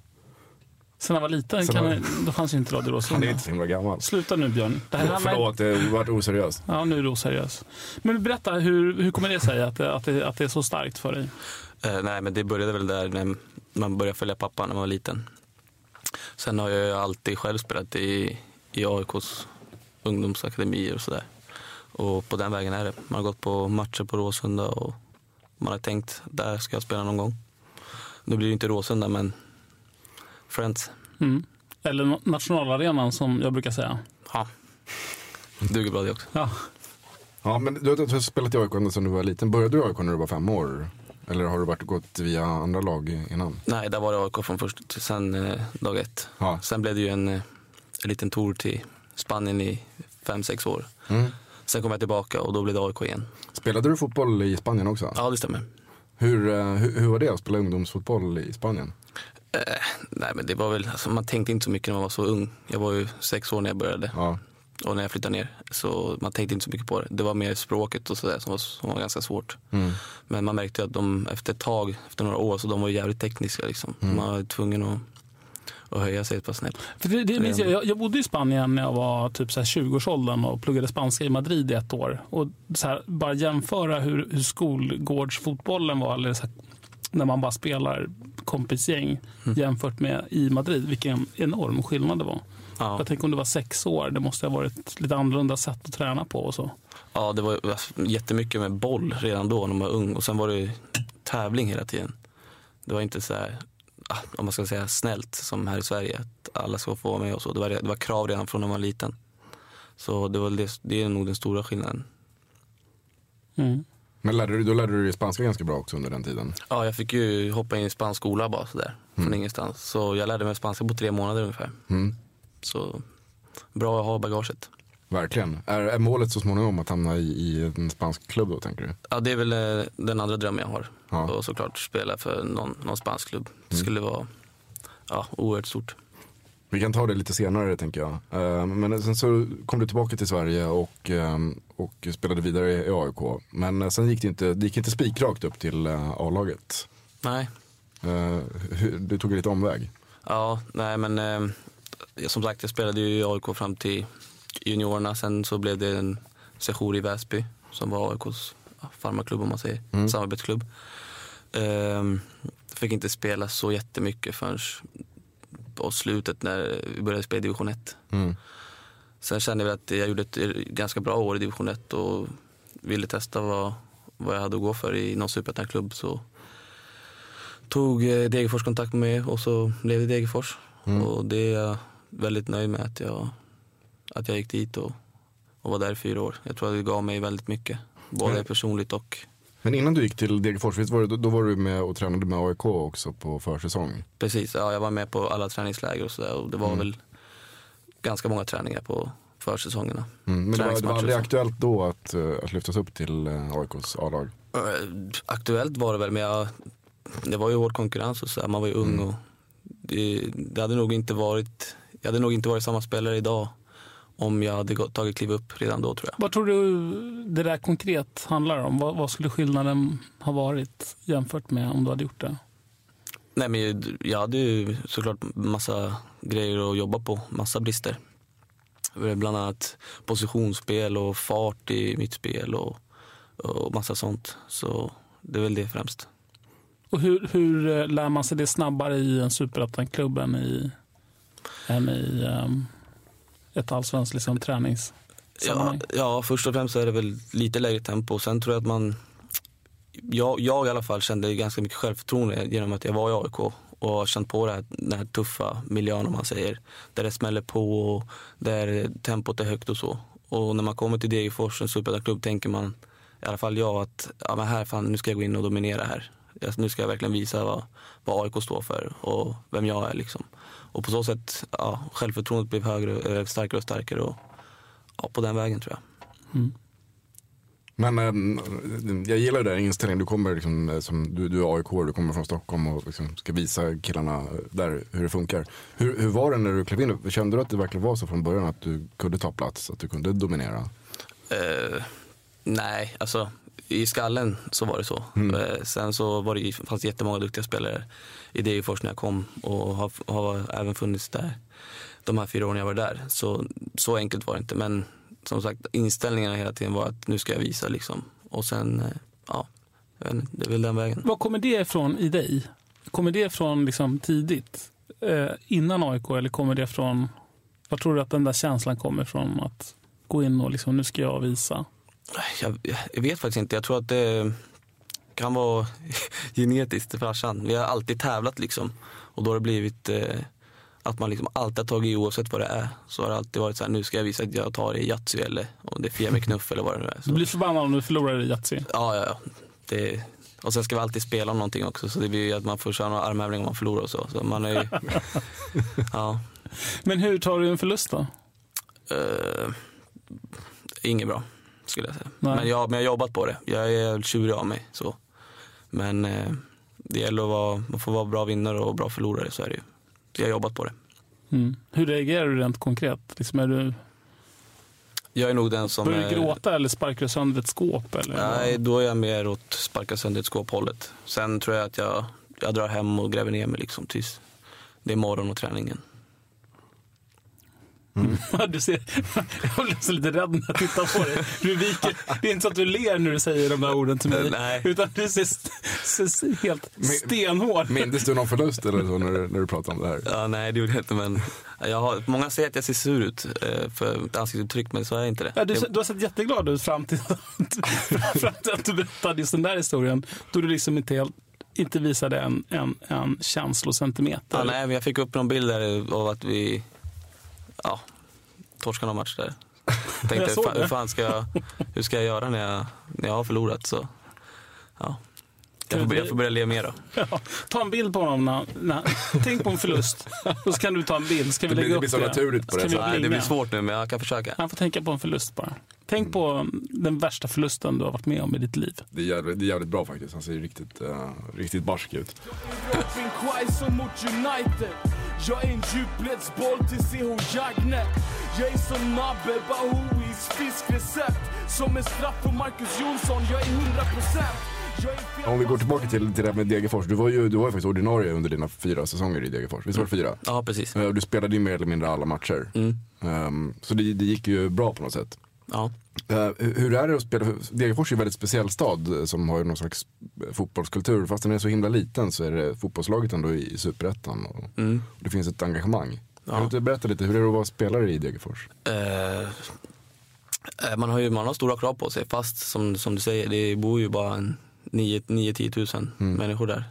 Sen han var liten, kan han... då fanns ju inte Radio Råsunda. Han är inte så himla gammal. Sluta nu, Björn. Det här Förlåt, det har varit oseriöst. Ja, nu är det oseriöst. Men berätta, hur, hur kommer det sig att, att, det, att det är så starkt för dig? Eh, nej, men det började väl där när man började följa pappa när man var liten. Sen har jag alltid själv spelat i, i A I K:s ungdomsakademier och sådär. Och på den vägen är det. Man har gått på matcher på Råsunda och man har tänkt, där ska jag spela någon gång. Nu blir det inte Råsunda, men... Friends. Mm. Eller Nationalarenan, som jag brukar säga. Ja, det duger bra det också. Ja, ja, men du har spelat i A I K sedan du var liten. Började du i A I K när du var fem år? Eller har du varit gått via andra lag innan? Nej, där var det A I K från först, sen eh, dag ett. Ja. Sen blev det ju en, en liten tour till Spanien i fem, sex år. Mm. Sen kom jag tillbaka och då blev det A I K igen. Spelade du fotboll i Spanien också? Ja, det stämmer. Hur, hur, hur var det att spela ungdomsfotboll i Spanien? Eh, nej, men det var väl, alltså, man tänkte inte så mycket när man var så ung. Jag var ju sex år när jag började. Ja. Och när jag flyttade ner, så man tänkte inte så mycket på det. Det var mer språket och sådär som var, som var ganska svårt. Mm. Men man märkte att de efter ett tag, efter några år, så de var jävligt tekniska liksom. Mm. Man var tvungen att, att höja sig ett par snäpp. För det, det minns jag, jag, jag bodde i Spanien när jag var typ så här tjugo-årsåldern och pluggade spanska i Madrid ett år. Och så här, bara jämföra hur, hur skolgårdsfotbollen var, eller så här, när man bara spelar kompisgäng jämfört med i Madrid, vilken enorm skillnad det var. Ja. Jag tänker om det var sex år, det måste ha varit lite annorlunda sätt att träna på och så. Ja, det var jättemycket med boll redan då när man var ung, och sen var det tävling hela tiden. Det var inte så här, om man ska säga snällt som här i Sverige, att alla ska få med och så. Det var, det var krav redan från när man var liten. Så det, var det, det är nog den stora skillnaden. Mm. Men lärde du, då lärde du dig spanska ganska bra också under den tiden? Ja, jag fick ju hoppa in i spansk skola bara sådär, mm. från ingenstans. Så jag lärde mig spanska på tre månader ungefär. Mm. Så bra att ha bagaget. Verkligen. Är, är målet så småningom att hamna i, i en spansk klubb då, tänker du? Ja, det är väl eh, den andra drömmen jag har. Ja. Och såklart spela för någon, någon spansk klubb. Det skulle mm. vara ja, oerhört stort. Vi kan ta det lite senare, tänker jag. Eh, men sen så kom du tillbaka till Sverige och, eh, och spelade vidare i A I K. Men eh, sen gick det inte, det gick inte spikrakt upp till eh, A-laget. Nej. Eh, du tog lite omväg. Ja, nej men eh, som sagt, jag spelade ju i A I K fram till juniorerna, sen så blev det en session i Väsby som var A I K:s farmaklubb om man säger, mm. samarbetsklubb. Ehm, fick inte spela så jättemycket förrän på slutet när vi började spela i division ett. Mm. Sen kände jag att jag gjorde ett ganska bra år i division ett och ville testa vad, vad jag hade att gå för i någon Superettan klubb, så tog Degerfors kontakt med mig och så blev det Degerfors. Mm. Och det är jag väldigt nöjd med att jag Att jag gick dit och, och var där i fyra år. Jag tror att det gav mig väldigt mycket. Både mm. personligt och... Men innan du gick till Degerfors, var du, då var du med och tränade med A I K också på försäsong? Precis, ja, jag var med på alla träningsläger och sådär. Och det var mm. väl ganska många träningar på försäsongerna. Mm. Men det var, det var aldrig aktuellt då att, att lyftas upp till A I K:s A-lag? Aktuellt var det väl, men jag, det var ju hård konkurrens och sådär. Man var ju ung mm. och det, det hade nog inte varit... Jag hade nog inte varit samma spelare idag om jag hade tagit kliv upp redan då, tror jag. Vad tror du det där konkret handlar om? Vad, vad skulle skillnaden ha varit jämfört med om du hade gjort det? Nej, men jag hade ju såklart massa grejer att jobba på. Massa brister. Bland annat positionsspel och fart i mitt spel och, och massa sånt. Så det är väl det främst. Och hur, hur lär man sig det snabbare i en Superettan-klubb än i... Än i um... ett allsvenskt liksom, tränings. Ja, ja, först och främst är det väl lite lägre tempo. Sen tror jag att man... Jag, jag i alla fall kände ganska mycket självförtroende genom att jag var i A I K och har känt på det här, den här tuffa miljön, om man säger. Där det smäller på och där tempot är högt och så. Och när man kommer till Degerfors, en Superettan-klubb, tänker man, i alla fall jag, att ja, men här, fan, nu ska jag gå in och dominera här. Nu ska jag verkligen visa vad, vad A I K står för och vem jag är liksom. Och på så sätt, ja, självförtroendet blev högre, starkare och starkare och ja, på den vägen tror jag. Mm. Men äm, jag gillar den inställningen. Du kommer liksom, som du, du är A I K, du kommer från Stockholm och liksom ska visa killarna där hur det funkar. Hur, hur var det när du klev in? Kände du att det verkligen var så från början att du kunde ta plats, att du kunde dominera? Uh, nej, alltså... I skallen så var det så. Mm. Sen så var det, fanns det jättemånga duktiga spelare i Degerfors när jag kom och har, har även funnits där de här fyra åren jag var där. Så, så enkelt var det inte. Men som sagt, inställningarna hela tiden var att nu ska jag visa liksom. Och sen, ja, det är väl den vägen. Vad kommer det ifrån i dig? Kommer det ifrån liksom tidigt eh, innan A I K, eller kommer det från, vad tror du att den där känslan kommer ifrån, att gå in och liksom, nu ska jag visa? Jag, jag vet faktiskt inte. Jag tror att det kan vara genetiskt för farsan. Vi har alltid tävlat liksom. Och då har det blivit eh, att man liksom alltid har tagit i, oavsett vad det är. Så har det alltid varit så här, nu ska jag visa att jag tar det i Jatsi eller om det är Fjärme Knuff eller vad det nu är. Så. Du blir förbannad om du förlorar i Jatsi. Ja, ja, ja. Det, och sen ska vi alltid spela om någonting också. Så det blir ju att man får köra några armhävningar om man förlorar och så. Så man är ju... ja. Men hur tar du en förlust då? Uh, inget bra. Skulle jag säga. Men jag, men jag har jobbat på det. Jag är tjurig av mig så. Men eh, det gäller att vara, man får vara bra vinnare och bra förlorare, så är det ju. Jag har jobbat på det. Mm. Hur reagerar du rent konkret? Liksom, är du... Jag är nog den som... Börjar du gråta är... eller sparkar sönder ett skåp? Eller? Nej, då är jag mer åt sparka sönder ett skåp-hållet. Sen tror jag att jag, jag drar hem och gräver ner mig liksom tills det är morgon och träningen. Mm. Du ser, jag blir så lite rädd när jag tittar på dig. Du viker, det är inte så att du ler när du säger de där orden till mig. Nej. Utan du ser, ser helt stenhård. Mindes du någon förlust eller så när du, när du pratar om det här? Ja, nej, det gjorde jag inte, men jag har, många säger att jag ser sur ut för mitt ansiktsuttryck, men så är jag inte det. Ja, du, du har sett jätteglad ut fram till, fram till att du berättade just den där historien. Då du liksom inte helt inte visade en, en, en känslocentimeter. Ja, nej, men jag fick upp någon bild där av att vi ja, torskade någon match där. Tänkte, jag fan, hur fan ska jag, hur ska jag göra när jag, när jag har förlorat? Så, ja. jag, får, jag får börja le mer då. Ja, ta en bild på honom. När, när, tänk på en förlust. Då kan du ta en bild. Ska vi det, blir, lägga upp det blir så det? Naturligt på ska det. Så. Nej, det blir svårt nu, men jag kan försöka. Han får tänka på en förlust bara. Tänk mm. på den värsta förlusten du har varit med om i ditt liv. Det är jävligt, det är jävligt bra faktiskt. Han ser riktigt, uh, riktigt barsk ut. Jag är en djupledsboll till C H-jagnet. Jag är som Nabbe, Bahouis fiskrecept. Som en straff för Marcus Jonsson, jag är hundra procent. Om vi går tillbaka till, till det här med Degerfors. Du var ju, du var ju faktiskt ordinarie under dina fyra säsonger i Degerfors. Visst var det fyra? Ja, precis. Du spelade ju mer eller mindre alla matcher. Mm. Um, så det, det gick ju bra på något sätt. Ja. Uh, hur är det att spela? Degerfors är en väldigt speciell stad som har ju någon slags fotbollskultur. Fast den är så himla liten så är det fotbollslaget ändå i Superettan. Och, mm. och det finns ett engagemang. Ja. Kan du inte berätta lite, hur är det att vara spelare i Degerfors? Uh... Man har ju man har stora krav på sig, fast som, som du säger, det bor ju bara nio till tio tusen mm. människor där.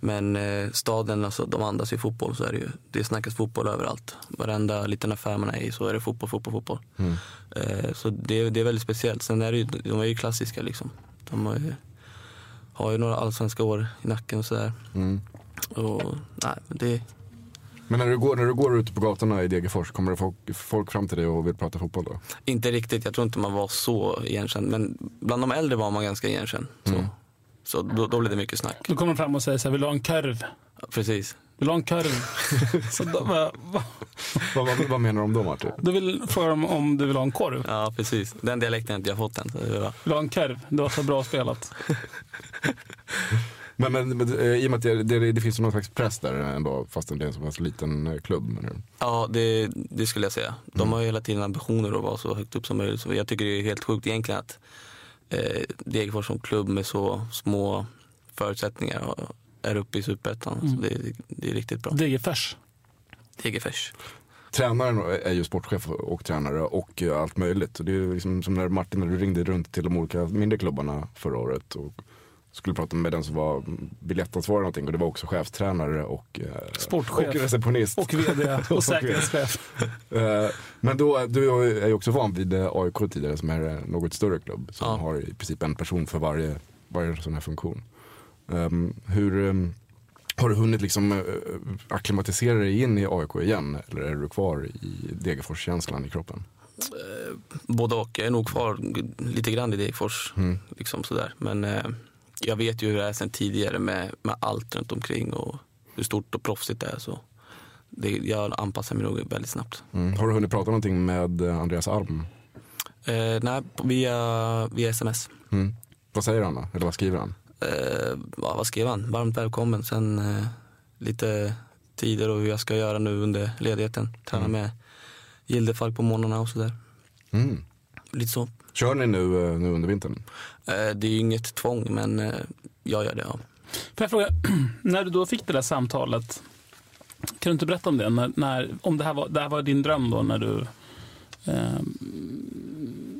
Men eh, staden, alltså, de andas i fotboll, så är det ju, det snackas fotboll överallt. Varenda liten affär man är i så är det fotboll, fotboll, fotboll. Mm. Eh, så det, det är väldigt speciellt. Sen är det ju, de är ju klassiska liksom. De har ju, har ju några allsvenska år i nacken och sådär. Mm. Och nej, men det... Men när du går när du går ute på gatorna i Degerfors, kommer det folk, folk fram till dig och vill prata fotboll då? Inte riktigt, jag tror inte man var så igenkänd, men bland de äldre var man ganska igenkänd. Så, mm. så då, då blev det mycket snack. Då kommer de fram och säger så här, vill du ha en kurv? Ja, precis. Vill du ha en kurv? Så de, va? vad, vad, vad menar de då, Martin? Du vill fråga dem om du vill ha en korv? Ja, precis. Den dialekten har inte jag fått än. Vill du ha en kurv? Det var så bra spelat. Men, men, men i och med att det, det, det finns någon slags press där ändå, fastän det är en sån här liten klubb. Men... Ja, det, det skulle jag säga. De mm. har ju hela tiden ambitioner att vara så högt upp som möjligt. Så jag tycker det är helt sjukt egentligen att eh, Degerfors som klubb med så små förutsättningar är uppe i Superettan. Mm. Så det, det är riktigt bra. Degerfors. Degerfors. Tränaren är ju sportchef och tränare och allt möjligt. Och det är liksom som när Martin, när du ringde runt till de olika mindre klubbarna förra året och skulle prata med den som var biljettansvarig och någonting, och det var också chefstränare och eh, sportchef och receptionist och vd och säkerhetschef. eh, men då du är ju också van vid A I K tidigare, som är något större klubb som ja. har i princip en person för varje varje sån här funktion. Um, hur um, har du hunnit liksom uh, akklimatisera dig in i A I K igen, eller är du kvar i Degerfors-känslan i kroppen? Eh, både och, jag är nog kvar lite grann i Degerfors mm. liksom sådär, men eh, jag vet ju hur det är sen tidigare med, med allt runt omkring och hur stort och proffsigt det är. Så det, jag anpassar mig nog väldigt snabbt. Mm. Har du hunnit prata någonting med Andreas Alm? Eh, nej, via, via sms. Mm. Vad säger han då? Eller vad skriver han? Eh, ja, vad skriver han? Varmt välkommen. Sen eh, lite tider och hur jag ska göra nu under ledigheten. Träna mm. med Gildefalk på morgonerna och sådär. Mm. Lite så. Kör ni nu, nu under vintern? Det är ju inget tvång, men jag gör det, ja. Får jag fråga, när du då fick det där samtalet, kan du inte berätta om det? När, när, om det här, var, det här var din dröm då, när du eh,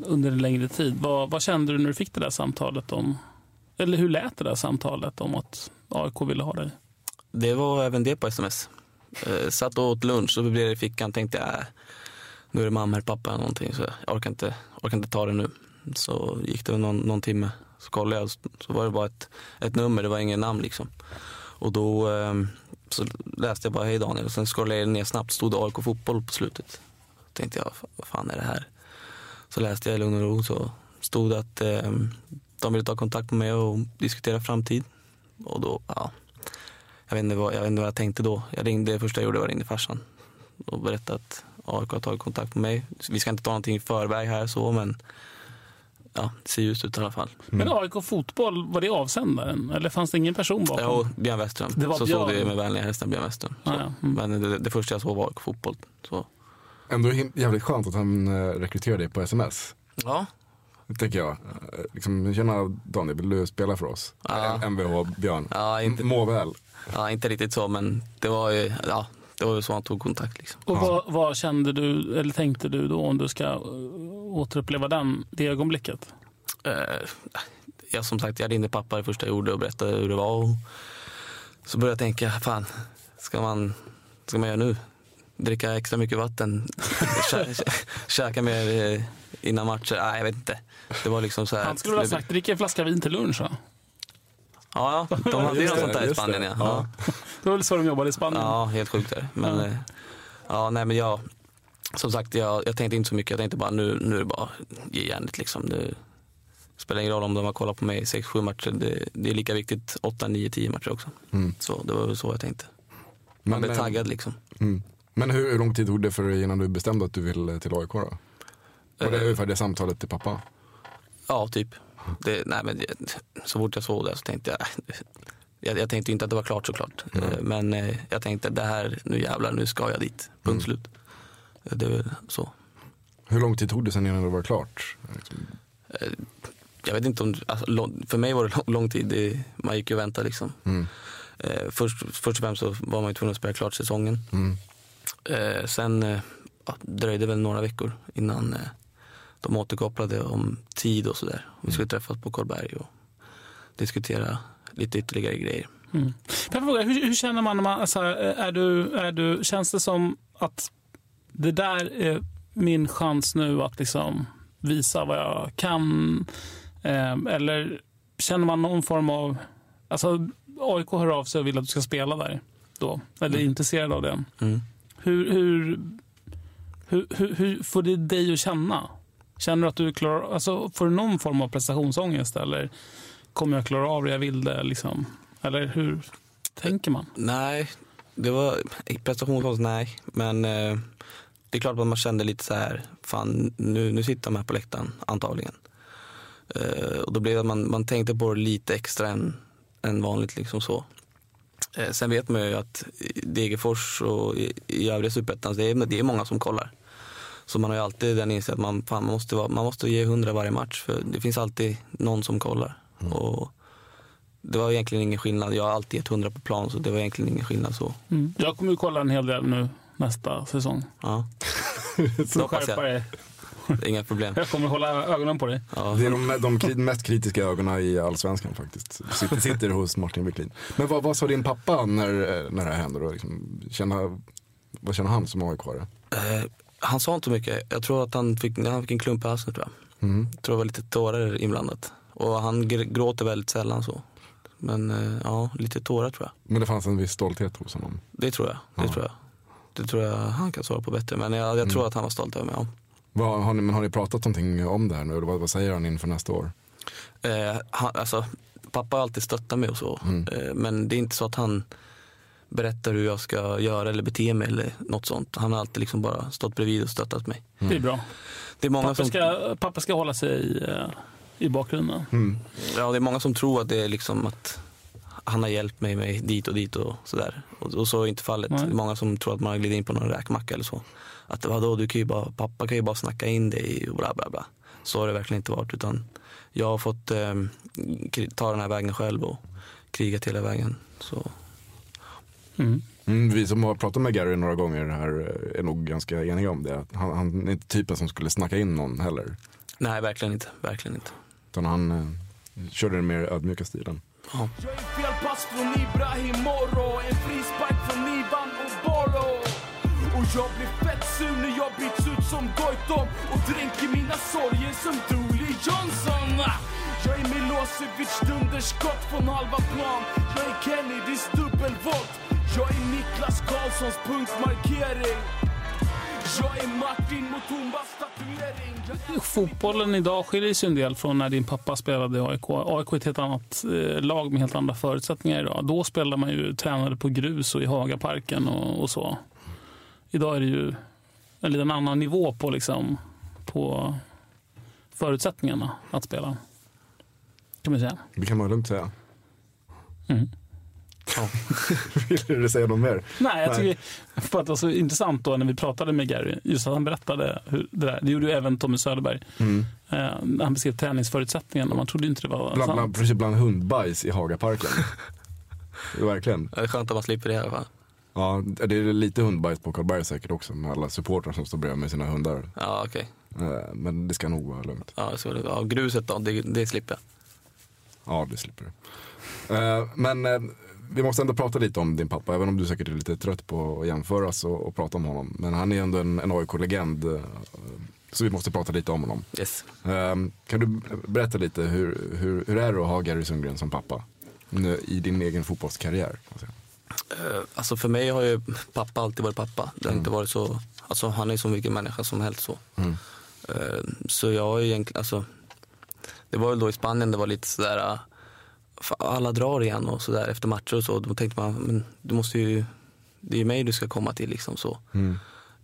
under en längre tid, vad, vad kände du när du fick det där samtalet om, eller hur lät det där samtalet om att A I K ville ha dig? Det var även det på sms. Eh, satt och åt lunch och blev det i fickan, tänkte jag... Äh, nu är det mamma eller pappa eller någonting, så jag orkar inte, orkar inte ta det nu. Så gick det någon, någon timme, så kollade jag, så var det bara ett, ett nummer, det var ingen namn liksom. Och då så läste jag bara hej Daniel, och sen scrollade jag ner snabbt, stod det A I K fotboll på slutet. Tänkte jag, vad fan är det här? Så läste jag i lugn och ro, så stod det att eh, de ville ta kontakt med mig och diskutera framtid. Och då, ja, jag vet inte vad jag, vet inte vad jag tänkte då. Jag ringde, det första jag gjorde var att ringde farsan och berättade att A I K har tagit kontakt med mig. Vi ska inte ta någonting i förväg här så, men ja, det ser just ut i alla fall. Mm. Men A I K fotboll, var det avsändaren? Eller fanns det ingen person bakom? Jo, Björn Westrum. Det var så Björn... såg det med vänliga hästar, Björn Westrum. Ah, ja. mm. Men det, det första jag såg var A I K fotboll. Så Ändå jävligt skönt att han rekryterar dig på sms. Ja. Tänker jag. Liksom, tjena Daniel, vill du spela för oss? Ja. M V H, Björn. Ja, inte, må väl. Ja, inte riktigt så, men det var ju, ja, det var ju så han tog kontakt. Liksom. Och ja. vad, vad kände du, eller tänkte du då, om du ska återuppleva den, det ögonblicket? Uh, jag som sagt, jag ringde pappa det första jag gjorde och berättade hur det var. Och så började jag tänka, fan, ska man, ska man göra nu? Dricka extra mycket vatten, kä- käka mer eh, innan matcher. Nej, jag vet inte. Det var liksom så här. Han skulle ha sagt, dricka en flaska vin till lunch, va? Ja, de hade ju något sånt där i Spanien, det. Ja. Ja. Det var väl så de jobbade i Spanien. Ja, helt sjukt där. Men, mm. eh, ja, nej, men jag, som sagt, jag, jag tänkte inte så mycket. Jag tänkte bara, nu, nu är det bara ge järnet liksom. Nu spelar ingen roll om de har kollat på mig i sex sju matcher. Det, det är lika viktigt åtta nio tio matcher också. Mm. Så det var så jag tänkte. Man men, blev taggad liksom. Mm. Men hur lång tid tog det för dig innan du bestämde att du ville till A I K då? Var det ungefär det samtalet till pappa? Ja, typ. Det, nej, men det, så fort jag såg det så tänkte jag, jag... Jag tänkte inte att det var klart såklart. Mm. Men jag tänkte, det här, nu jävlar, nu ska jag dit. Punkt slut. Mm. Det var så. Hur lång tid tog det sen innan det var klart? Jag vet inte om... Alltså, för mig var det lång, lång tid. Man gick ju och väntade liksom. Mm. Först, först och främst så var man ju tvungen att spela klart säsongen. Mm. Eh, sen eh, dröjde väl några veckor innan eh, de återkopplade om tid och sådär. Vi skulle träffas på Karlberg och diskutera lite ytterligare grejer. Mm. Jag frågar, hur, hur känner man när man, alltså, är du, är du, känns det som att det där är min chans nu att liksom visa vad jag kan? Eh, eller känner man någon form av, alltså A I K hör av sig och vill att du ska spela där då? Eller är mm. intresserad av det? Mm. Hur, hur, hur, hur, hur får det dig att känna? Känner du att du klarar, alltså, får du någon form av prestationsångest? Eller kommer jag klara av det jag vill det? Liksom? Eller hur tänker man? Nej, det var prestationsångest, nej. Men eh, det är klart att man kände lite så här, fan, nu, nu sitter man här på läktaren, antagligen. Eh, och då blev det att man, man tänkte på det lite extra än, än vanligt, liksom så. Sen vet man ju att Degerfors och i, i övriga Superettan, det, det är många som kollar. Så man har ju alltid den insikt att man, fan, man, måste vara, man måste ge hundra varje match. För det finns alltid någon som kollar. Mm. Och det var egentligen ingen skillnad. Jag har alltid gett hundra på plan, så det var egentligen ingen skillnad så. Mm. Jag kommer ju kolla en hel del nu nästa säsong. Ja. Så skärpa dig. Inga problem. Jag kommer hålla ögonen på dig. Ja. Det är de, de mest kritiska ögonen i Allsvenskan faktiskt. Sitter, sitter hos Martin Wiklin. Men vad, vad sa din pappa när, när det här hände? Då? Liksom, känna, vad känner han som A I K? Eh, han sa inte mycket. Jag tror att han fick, han fick en klump i halsen, tror jag. Mm. Jag tror det var lite tårar inblandat. Och han gråter väldigt sällan så. Men eh, ja, lite tårar tror jag. Men det fanns en viss stolthet hos honom? Det tror jag. Det, ja. tror, jag. det tror jag han kan svara på bättre. Men jag, jag mm. tror att han var stolt över mig om. Vad, har, ni, men har ni pratat någonting om det här nu? Vad, vad säger han inför nästa år? Eh, han, alltså, pappa har alltid stöttat mig och så. Mm. Eh, men det är inte så att han berättar hur jag ska göra eller bete mig eller något sånt. Han har alltid liksom bara stått bredvid och stöttat mig. Mm. Det är bra. Det är många pappa, som... ska, pappa ska hålla sig i, i bakgrunden. Mm. Ja, det är många som tror att det är liksom att han har hjälpt mig med dit och dit och sådär. Och, och så är inte fallet. Mm. Det är många som tror att man har glidit in på någon räkmacka eller så. Att vadå, du kan ju bara, pappa kan ju bara snacka in dig och bla bla bla. Så har det verkligen inte varit, utan jag har fått eh, ta den här vägen själv och kriga till hela vägen. Så. Mm. Mm, vi som har pratat med Gary några gånger här är nog ganska eniga om det. Han, han är inte typen som skulle snacka in någon heller. Nej, verkligen inte. Verkligen inte. Utan han eh, körde den mer ödmjuka stilen. Ja. Och jag blir fett sur när jag byts ut som Goitom och dränker mina sorger som Dooley Johnson. Jag är Milosevic dunderskott från halva plan. Jag är Kennedys dubbelvolt. Jag är Niklas Karlssons punktmarkering. Jag är Martin mot Tombas tatuering. Fotbollen idag skiljer sig en del från när din pappa spelade i A I K. A I K är ett helt annat lag med helt andra förutsättningar idag. Då spelade man ju, tränade på grus och i Hagaparken och, och så. Idag är det ju en liten annan nivå på, liksom, på förutsättningarna att spela. Kan man säga. Det kan man lugnt säga. Mm. Ja. Vill du säga något mer? Nej, jag tycker för att det var så intressant då när vi pratade med Gary, just att han berättade hur det där, det gjorde ju även Tommy Söderberg. Mm. Eh, han beskrev träningsförutsättningarna och man trodde inte det var bland, sant. Bland, bland hundbajs i Hagaparken. Verkligen. Det är skönt att man slipper det här, va? Ja, det är lite hundbajs på Karlberg säkert också, med alla supportrar som står bredvid med sina hundar. Ja, okej. Okay. Men det ska nog vara lugnt. Ja, så det, ja, gruset då, det, det slipper. Ja, det slipper du. Men vi måste ändå prata lite om din pappa, även om du säkert är lite trött på att jämföras och, och prata om honom. Men han är ändå en, en A I K-legend, så vi måste prata lite om honom. Yes. Kan du berätta lite hur, hur, hur är det att ha Gary Sundgren som pappa i din egen fotbollskarriär? Alltså för mig har ju pappa alltid varit pappa. Det har mm. inte varit så, alltså han är ju så mycket människa som helst så. Mm. Så jag har ju egentligen, alltså det var väl då i Spanien det var lite sådär, alla drar igen och sådär efter matcher och så. Då tänkte man, men du måste ju, det är ju mig du ska komma till liksom så. Mm.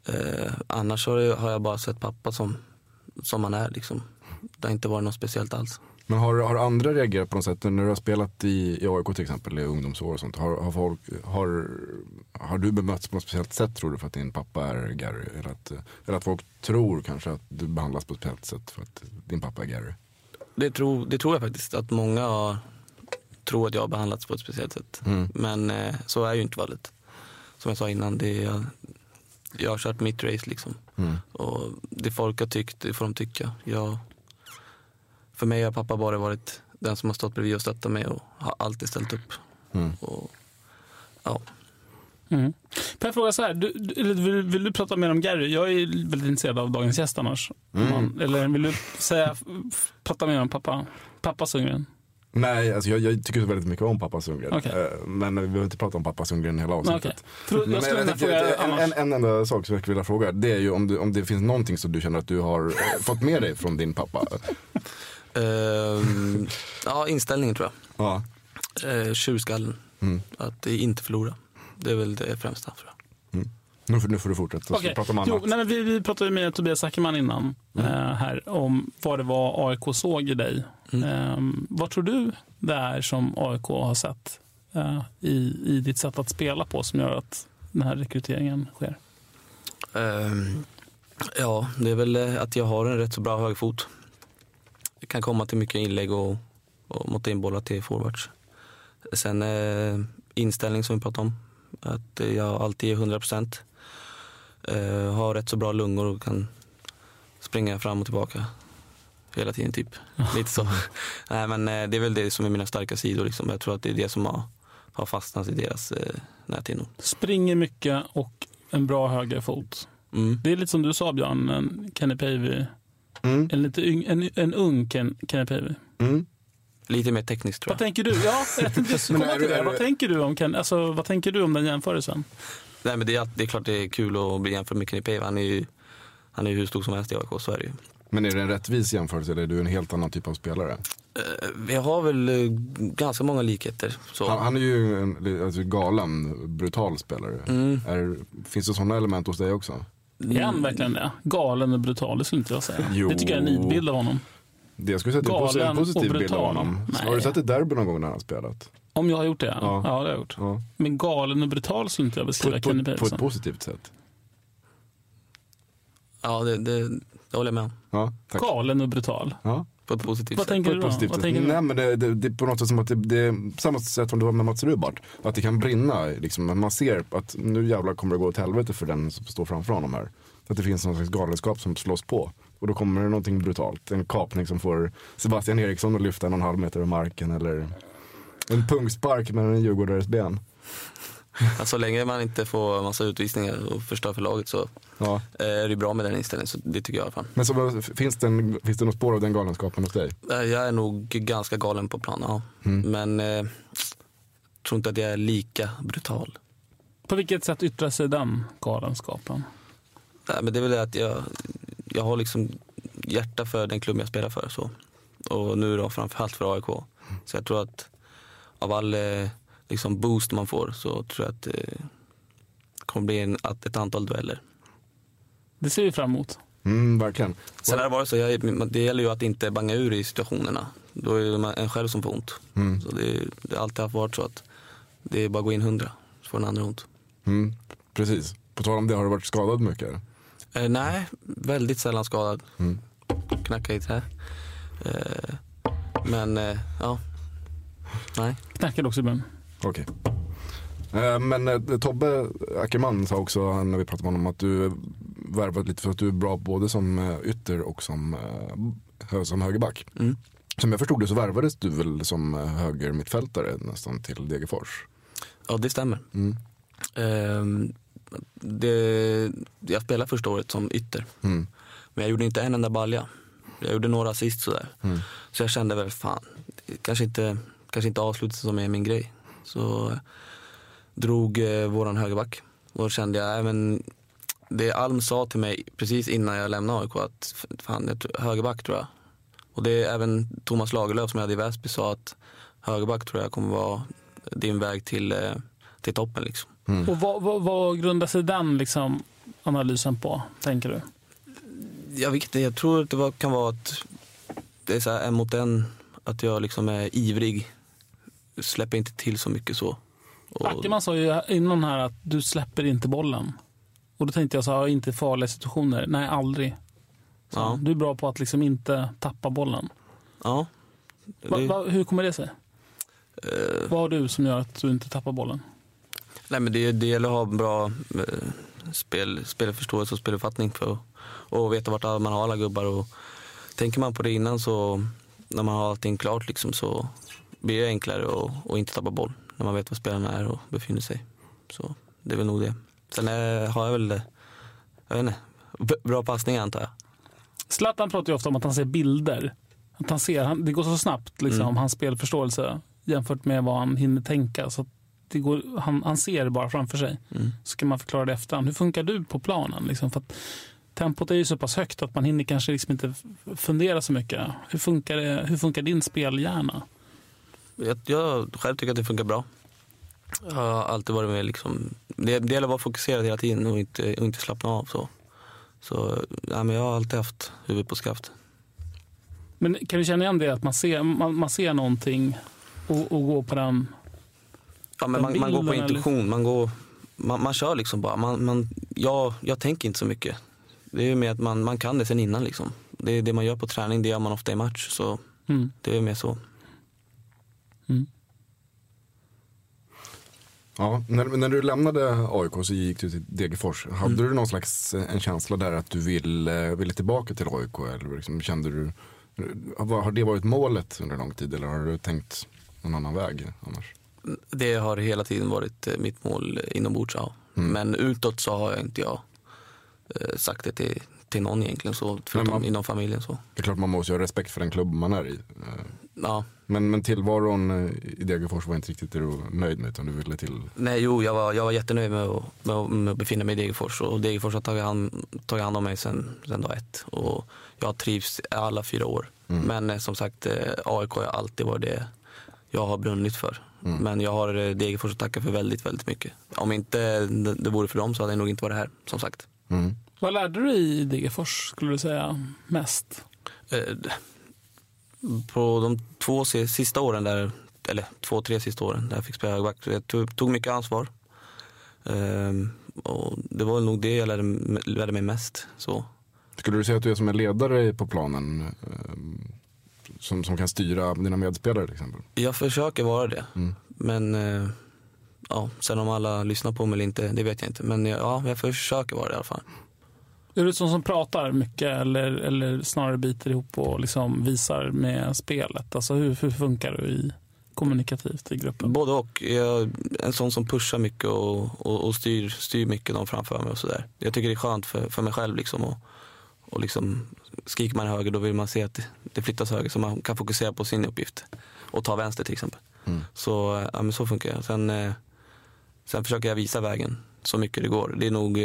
Eh, annars har jag, har jag bara sett pappa som, som han är liksom. Det har inte varit något speciellt alls. Men har, har andra reagerat på något sätt när du har spelat i, i A I K till exempel i ungdomsår och sånt? Har, har, folk, har, har du bemötts på något speciellt sätt, tror du, för att din pappa är Gary? Eller att, eller att folk tror kanske att du behandlas på ett speciellt sätt för att din pappa är Gary? Det tror, det tror jag faktiskt, att många har, tror att jag har behandlats på ett speciellt sätt. Mm. Men eh, så är ju inte fallet. Som jag sa innan, det är, jag har kört mitt race liksom. Mm. Och det folk har tyckt, det får de tycka. Jag... För mig har pappa bara varit den som har stått bredvid och stöttat mig och har alltid ställt upp. Mm. Och, ja. Mm. Per frågar så här, du, du, vill, vill du prata mer om Gary? Jag är väldigt intresserad av dagens gäst annars. Mm. Man, eller vill du säga, prata mer om pappa, pappa Sundgren? Nej, alltså jag, jag tycker väldigt mycket om pappa Sundgren. Okay. Men vi behöver inte prata om pappa Sundgren hela avsnittet. Okay. Men, men, en, en, en enda sak som jag skulle vilja fråga, det är ju om, du, om det finns någonting som du känner att du har fått med dig från din pappa. Uh, ja, inställningen tror jag. Ja. Uh, tjurskallen. Mm. Att inte förlora. Det är väl det främsta tror jag. Mm. Nu, får, nu får du fortsätta. Okay. Prata om jo, nej, men vi, vi pratade med Tobias Ackerman innan mm. uh, här om vad det var A I K såg i dig. Mm. Um, vad tror du det är som A I K har sett uh, i, i ditt sätt att spela på som gör att den här rekryteringen sker? Um, ja, det är väl att jag har en rätt så bra högfot. Jag kan komma till mycket inlägg och, och måtta in bollar till forwards. Sen eh, inställning som vi pratade om. Att jag alltid är hundra procent. Eh, har rätt så bra lungor och kan springa fram och tillbaka hela tiden typ. Lite så. Nej, men eh, det är väl det som är mina starka sidor liksom. Jag tror att det är det som har, har fastnat i deras eh, näthinno. Springer mycket och en bra högerfot. Mm. Det är lite som du sa, Björn, Kenny Pejvi. Mm. En, lite un, en, en ung Kenny Pejvi. Mm. Lite mer tekniskt tror jag. Vad tänker du? Ja, jag tänkte komma till det. Vad tänker du om Ken, alltså, vad tänker du om den jämförelsen? Nej, men det är, det är klart det är kul att bli jämförd med Kenny Pejvi. Han är ju han är ju hur stor som helst i A I K, så är det ju. Men är det en rättvis jämförelse eller är du en helt annan typ av spelare? Uh, vi har väl uh, ganska många likheter. Så. Han, han är ju en alltså, galen, brutal spelare. Mm. Är, finns det sådana element hos dig också? Är han verkligen det? Galen och brutal, det skulle inte jag säga. Jo. Det tycker jag är en nidbild av honom. Det skulle jag säga, en positiv bild av honom. Har du sett ett derby någon gång när han har spelat? Om jag har gjort det? Ja, ja det har jag gjort. Ja. Men galen och brutal skulle inte jag beskriva Kenny Pejvi. På ett positivt sätt? Ja, det, det, det håller jag med om. Ja, galen och brutal? Ja. På ett positivt vad sätt. Tänker på ett positivt sätt. Vad tänker du? Nej, men det, det, det är på något sätt som att det, det är samma sätt som det var med Mats Rubart. Att det kan brinna, liksom. Man ser att nu jävlar kommer det gå åt helvete för den som står framför honom här. Att det finns någon slags galenskap som slås på. Och då kommer det någonting brutalt. En kapning som får Sebastian Eriksson att lyfta en och en halv meter av marken. Eller en pungspark med en djurgårdares ben. Ja, så länge man inte får massa utvisningar och förstör för laget så ja. Är det bra med den inställningen, så det tycker jag i alla fall. Men så, finns, det en, finns det något spår av den galenskapen hos dig? Jag är nog ganska galen på plan, ja. Mm. Men jag eh, tror inte att jag är lika brutal. På vilket sätt yttrar sig den galenskapen? Nej, men det är väl det att jag, jag har liksom hjärta för den klubb jag spelar för. Så. Och nu då framförallt för A I K. Mm. Så jag tror att av all... Eh, liksom boost man får, så tror jag att eh, det kommer bli en, att ett antal dueller. Det ser vi fram emot. Mm, verkligen. Sen är det så, jag, det gäller ju att inte banga ur i situationerna. Då är det en själv som får ont. Mm. Så det, det alltid har alltid varit så att Det är bara att gå in hundra så får den andra ont. Mm, precis. På tal om det, har du varit skadad mycket? Eh, nej, väldigt sällan skadad. Mm. Knacka i trä. Eh, men, eh, ja. Nej. Knackade också ibland. Okej. Okay. Eh, men eh, Tobbe Ackerman sa också när vi pratade med honom att du värvat lite för att du är bra både som eh, ytter och som, eh, som högerback. Mm. Som jag förstod det så värvades du väl som höger mittfältare nästan till Degerfors? Ja, det stämmer. Mm. Ehm, det, jag spelade första året som ytter. Mm. Men jag gjorde inte en enda balja. Jag gjorde några assist sådär. Mm. Så jag kände väl, fan, kanske inte, kanske inte avslutet som är min grej. Så drog eh, våran högerback. Och då kände jag, även det Alm sa till mig precis innan jag lämnade A I K, att fan, jag, högerback tror jag. Och det är även Thomas Lagerlöf som jag hade i Väsby sa att högerback tror jag kommer vara din väg till, till toppen. Liksom. Mm. Och vad, vad, vad grundar sig den liksom, analysen på, tänker du? Jag vet inte, jag tror att det var, kan vara att det är så här en mot en, att jag liksom är ivrig, släpper inte till så mycket så. Och... Ackerman sa ju innan här att du släpper inte bollen. Och då tänkte jag så här, inte farliga situationer, nej aldrig. Ja. Du är bra på att liksom inte tappa bollen. Ja. Det... Va, va, hur kommer det sig? Uh... Vad har du som gör att du inte tappar bollen? Nej, men det, det gäller att ha bra uh, spel, spelförståelse och speluppfattning för att, och veta vart man har alla gubbar. Och tänker man på det innan, så när man har allting klart liksom, så blir det enklare att inte tappa boll. När man vet vad spelarna är och befinner sig. Så det är väl nog det. Sen är, har jag väl, jag vet inte, b- bra passningar antar jag. Zlatan pratar ju ofta om att han ser bilder. Att han ser, han, det går så snabbt liksom, mm. hans spelförståelse jämfört med vad han hinner tänka. Så att det går, han, han ser det bara framför sig. Mm. Så kan man förklara det efterhand. Hur funkar du på planen? Liksom? För att tempot är ju så pass högt att man hinner kanske liksom inte fundera så mycket. Hur funkar, det, hur funkar din spelhjärna? Jag, jag själv tycker att det funkar bra. Jag har alltid varit med liksom... Det, det gäller att vara fokuserad hela tiden och inte, och inte slappna av så. Så ja, men jag har alltid haft huvud på skaft. Men kan du känna igen det att man ser, man, man ser någonting och, och går på den? Ja, men den man, man går på intuition. Man, går, man, man kör liksom bara. Man, man, jag, jag tänker inte så mycket. Det är ju mer att man, man kan det sen innan liksom. Det är det man gör på träning, det gör man ofta i match. Så mm. det är mer så. Mm. Ja, när, när du lämnade A I K så gick du till Degerfors. Hade mm. du någon slags en känsla där att du ville, ville tillbaka till A I K? Eller liksom, kände du, har det varit målet under lång tid eller har du tänkt någon annan väg annars? Det har hela tiden varit mitt mål inombords, ja. Mm. Men utåt så har jag inte jag sagt det till, till någon egentligen, så förutom man, inom familjen. Så. Det är klart man måste ha respekt för den klubb man är i. Ja. Men, men tillvaron i Degerfors var inte riktigt nöjd med utan du ville till... Nej, jo, jag var, jag var jättenöjd med att, med, med att befinna mig i Degerfors. Och Degerfors har tagit hand, tagit hand om mig sedan, sedan dag ett. Och jag har trivs alla fyra år. Mm. Men som sagt, A I K har alltid varit det jag har brunnit för. Mm. Men jag har Degerfors att tacka för väldigt, väldigt mycket. Om inte det vore för dem så hade jag nog inte varit här, som sagt. Mm. Vad lärde du i Degerfors, skulle du säga, mest? Eh, på de två sista åren där, eller två, tre sista åren där jag fick spela högerback, så jag tog, tog mycket ansvar. Ehm, och det var nog det jag lärde, lärde mig mest. Så. Skulle du säga att du är som en ledare på planen ehm, som, som kan styra dina medspelare till exempel? Jag försöker vara det, mm. men eh, ja, sen om alla lyssnar på mig eller inte, det vet jag inte. Men ja, jag försöker vara det i alla fall. Är du sån som pratar mycket eller, eller snarare biter ihop och liksom visar med spelet? Alltså hur, hur funkar du i, kommunikativt i gruppen? Både och. Jag är en sån som pushar mycket och, och, och styr, styr mycket de framför mig och sådär. Jag tycker det är skönt för, för mig själv liksom. Och, och liksom skriker man höger då vill man se att det flyttas höger så man kan fokusera på sin uppgift. Och ta vänster till exempel. Mm. Så, ja, men så funkar jag. Sen, sen försöker jag visa vägen så mycket det går. Det är nog...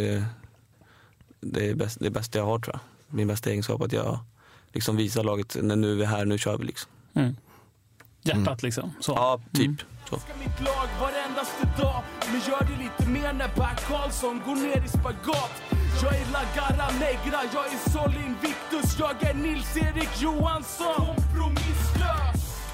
Det är bäst, det bästa jag har tror jag. Min bästa egenskap att jag liksom visar laget när nu är vi här, nu kör vi liksom. Mm. Hjärtat mm. liksom. Så. Ja, typ. Mm. Så.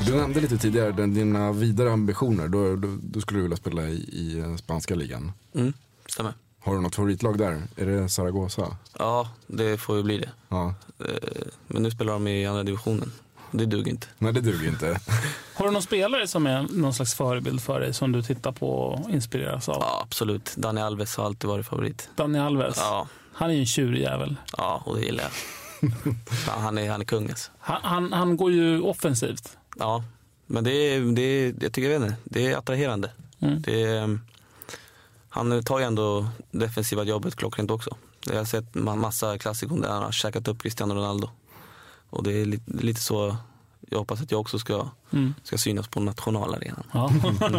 Du nämnde lite tidigare dina vidare ambitioner. Då, då, då skulle du vilja spela i, i spanska ligan. Mm, stämmer. Har du något favoritlag där? Är det Zaragoza? Ja, det får ju bli det. Ja. Men nu spelar de i andra divisionen. Det duger inte. Nej, det duger inte. Har du någon spelare som är någon slags förebild för dig som du tittar på och inspireras av? Ja, absolut. Daniel Alves har alltid varit favorit. Daniel Alves? Ja. Han är ju en tjurjävel. Ja, och det gillar jag. han, är, han är kung alltså. han, han, han går ju offensivt. Ja, men det är, det är, jag tycker jag vet inte, det är attraherande. Mm. Det är, han tar ju ändå defensiva jobbet klockrent också. Jag har sett massa klassiker där han har käkat upp Cristiano Ronaldo. Och det är lite, lite så jag hoppas att jag också ska, mm. ska synas på nationalarenan. Ja,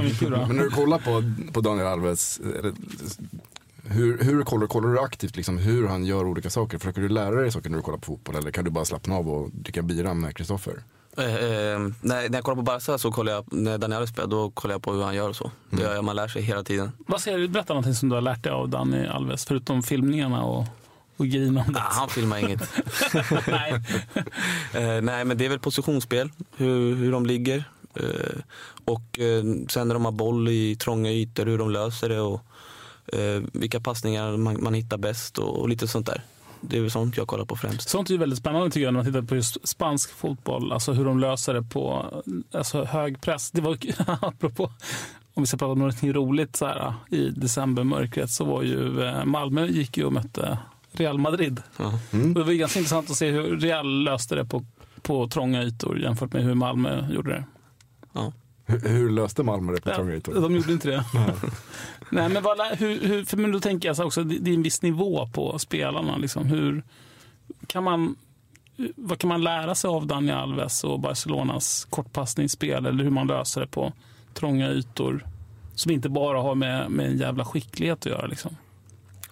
mycket bra. Men när du kollar på, på Daniel Alves, det, hur, hur kollar, kollar du aktivt liksom, hur han gör olika saker? Försöker du lära dig saker när du kollar på fotboll? Eller kan du bara slappna av och dricka bira med Kristoffer? Eh, eh, när, när jag kollar på Barca så kollar jag, när Daniel Alves spelar, då kollar jag på hur han gör och så. Mm. Det, man lär sig hela tiden. Vad säger du? Berätta någonting som du har lärt dig av Daniel Alves, förutom filmningarna och... Och nah, han filmar inget. nej. Eh, nej, men det är väl positionsspel. Hur, hur de ligger. Eh, och eh, sen när de har boll i trånga ytor, hur de löser det. Och eh, vilka passningar man, man hittar bäst. Och, och lite sånt där. Det är väl sånt jag kollar på främst. Sånt är ju väldigt spännande tycker jag när man tittar på just spansk fotboll. Alltså hur de löser det på alltså, hög press. Det var apropå... Om vi ska prata om något roligt så här, i decembermörkret så var ju eh, Malmö gick ju och mötte... Real Madrid. Mm. Det var ganska intressant att se hur Real löste det på, på trånga ytor jämfört med hur Malmö gjorde det. Ja. Hur, hur löste Malmö det på ja, trånga ytor? De gjorde inte det. Nej, men, vad, hur, hur, för, men då tänker jag så också, det, det är en viss nivå på spelarna. Liksom. Hur kan man, vad kan man lära sig av Daniel Alves och Barcelonas kortpassningsspel eller hur man löser det på trånga ytor som inte bara har med, med en jävla skicklighet att göra liksom?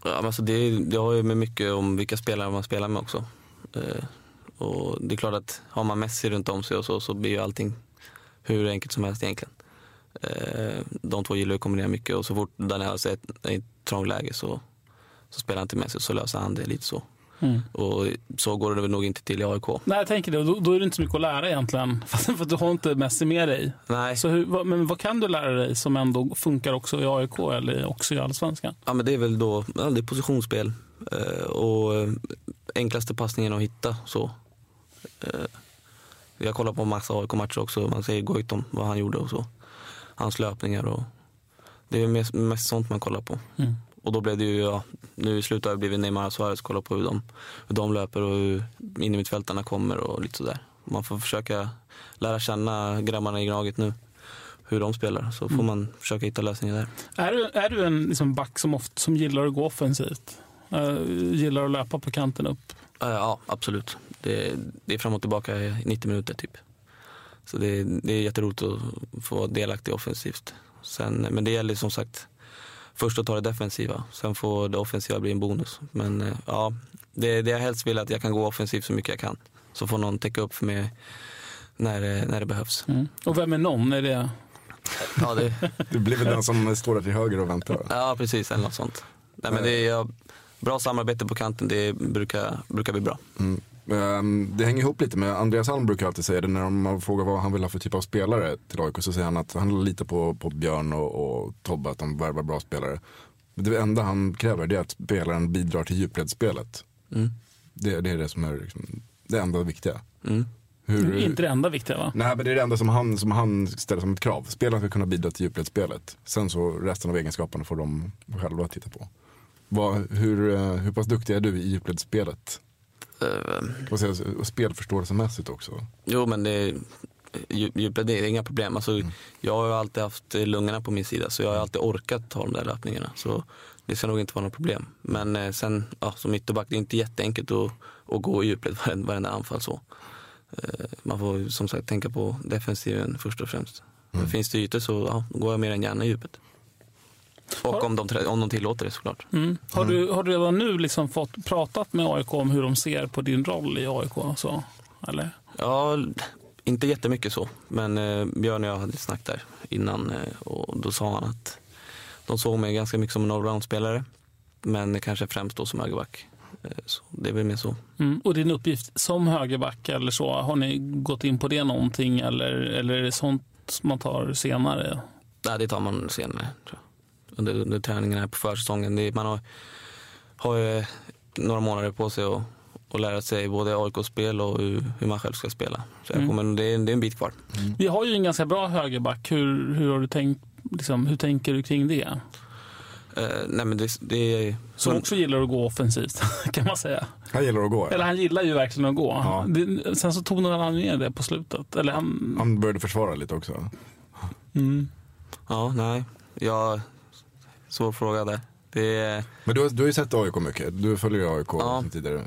Ja, alltså det, det har ju med mycket om vilka spelare man spelar med också. Eh, och det är klart att har man Messi runt om sig och så, så blir ju allting hur enkelt som helst egentligen. Eh, de två gillar att kombinera mycket och så fort Daniel Alves är i ett trångt läge så, så spelar han till Messi och så löser han det lite så. Mm. Och så går det väl nog inte till i A I K. Nej, jag tänker det. Då, då är det inte så mycket att lära egentligen. För att du har inte Messi med dig. Nej. Så hur, vad, men vad kan du lära dig som ändå funkar också i A I K eller också i Allsvenskan? Ja, men det är väl då ja, det är positionsspel. Eh, och enklaste passningen att hitta. Så. Eh, jag kollar på massa A I K-matcher också. Man säger gå ut om vad han gjorde och så. Hans löpningar. Och, det är mest, mest sånt man kollar på. Mm. Och då blev det ju, ja, nu i slutet har det blivit Neymar och Suarez, kolla på hur de, hur de löper och hur in i mittfältarna kommer och lite sådär. Man får försöka lära känna grabbarna i Gnaget nu, hur de spelar, så får man försöka hitta lösningar där. Är du, är du en liksom, back som, ofta, som gillar att gå offensivt? Uh, gillar att löpa på kanten upp? Uh, ja, absolut. Det, det är fram och tillbaka i nittio minuter typ. Så det, det är jätteroligt att få delaktig offensivt. Sen, men det gäller som sagt... Först att ta det defensiva, sen får det offensiva bli en bonus. Men ja, det, det jag helst vill är att jag kan gå offensivt så mycket jag kan. Så får någon täcka upp för mig när det, när det behövs. Mm. Och vem är någon? Är det... Ja, det... Du blir väl den som står där till höger och väntar? Ja, precis. Eller något sånt. Nej, men det är, bra samarbete på kanten, det brukar, brukar bli bra. Mm. Det hänger ihop lite med, Andreas Alm brukar alltid säga det när man frågar vad han vill ha för typ av spelare till A I K, så säger han att han litar på, på Björn och, och Tobbe, att de värvar bra spelare. Det enda han kräver det är att spelaren bidrar till djupledsspelet. Mm. Det, det är det som är liksom, det enda viktiga. Mm. Hur, det är inte det enda viktiga va? Nej, men det är det enda som han, som han ställer som ett krav. Spelaren ska kunna bidra till djupledsspelet. Sen så resten av egenskaperna får de själva att titta på. Vad, hur, hur pass duktig är du i djupledsspelet? Och spelförståelsemässigt också. Jo, men det är, det är inga problem alltså, mm. Jag har ju alltid haft lungorna på min sida. Så jag har alltid orkat ta de där löpningarna. Så det ska nog inte vara något problem. Men sen, ja, som ytterback, det är inte jätteenkelt Att, att gå i djupet varenda anfall så. Man får som sagt tänka på defensiven först och främst. Mm. Finns det ytor så ja, går jag mer än gärna i djupet. Och om de, om de tillåter det såklart. Mm. Har, du, har du redan nu liksom fått pratat med A I K om hur de ser på din roll i A I K? Så, eller? Ja, inte jättemycket så. Men eh, Björn och jag hade snackat där innan eh, och då sa han att de såg mig ganska mycket som en allround-spelare. Men kanske främst då som högerback. Så det blir mer så. Mm. Och din uppgift som högerback eller så, har ni gått in på det någonting eller, eller är det sånt man tar senare? Nej, det tar man senare, tror jag. Under, under träningen här på försäsongen. Det, man har, har ju några månader på sig att och lära sig både A I K-spel och hur man själv ska spela. Så jag kommer, mm. det, är, det är en bit kvar. Mm. Vi har ju en ganska bra högerback. Hur, hur har du tänkt, liksom, hur tänker du kring det? Uh, nej men det, det är... Som också gillar att gå offensivt, kan man säga. Han gillar att gå, ja. Eller han gillar ju verkligen att gå. Ja. Det, sen så tonade han ner det på slutet. Eller han... han började försvara lite också. Mm. Ja, nej. Jag... Svår fråga där. Det... Men du, du har ju sett A I K mycket. Du följer ju A I K ja. tidigare.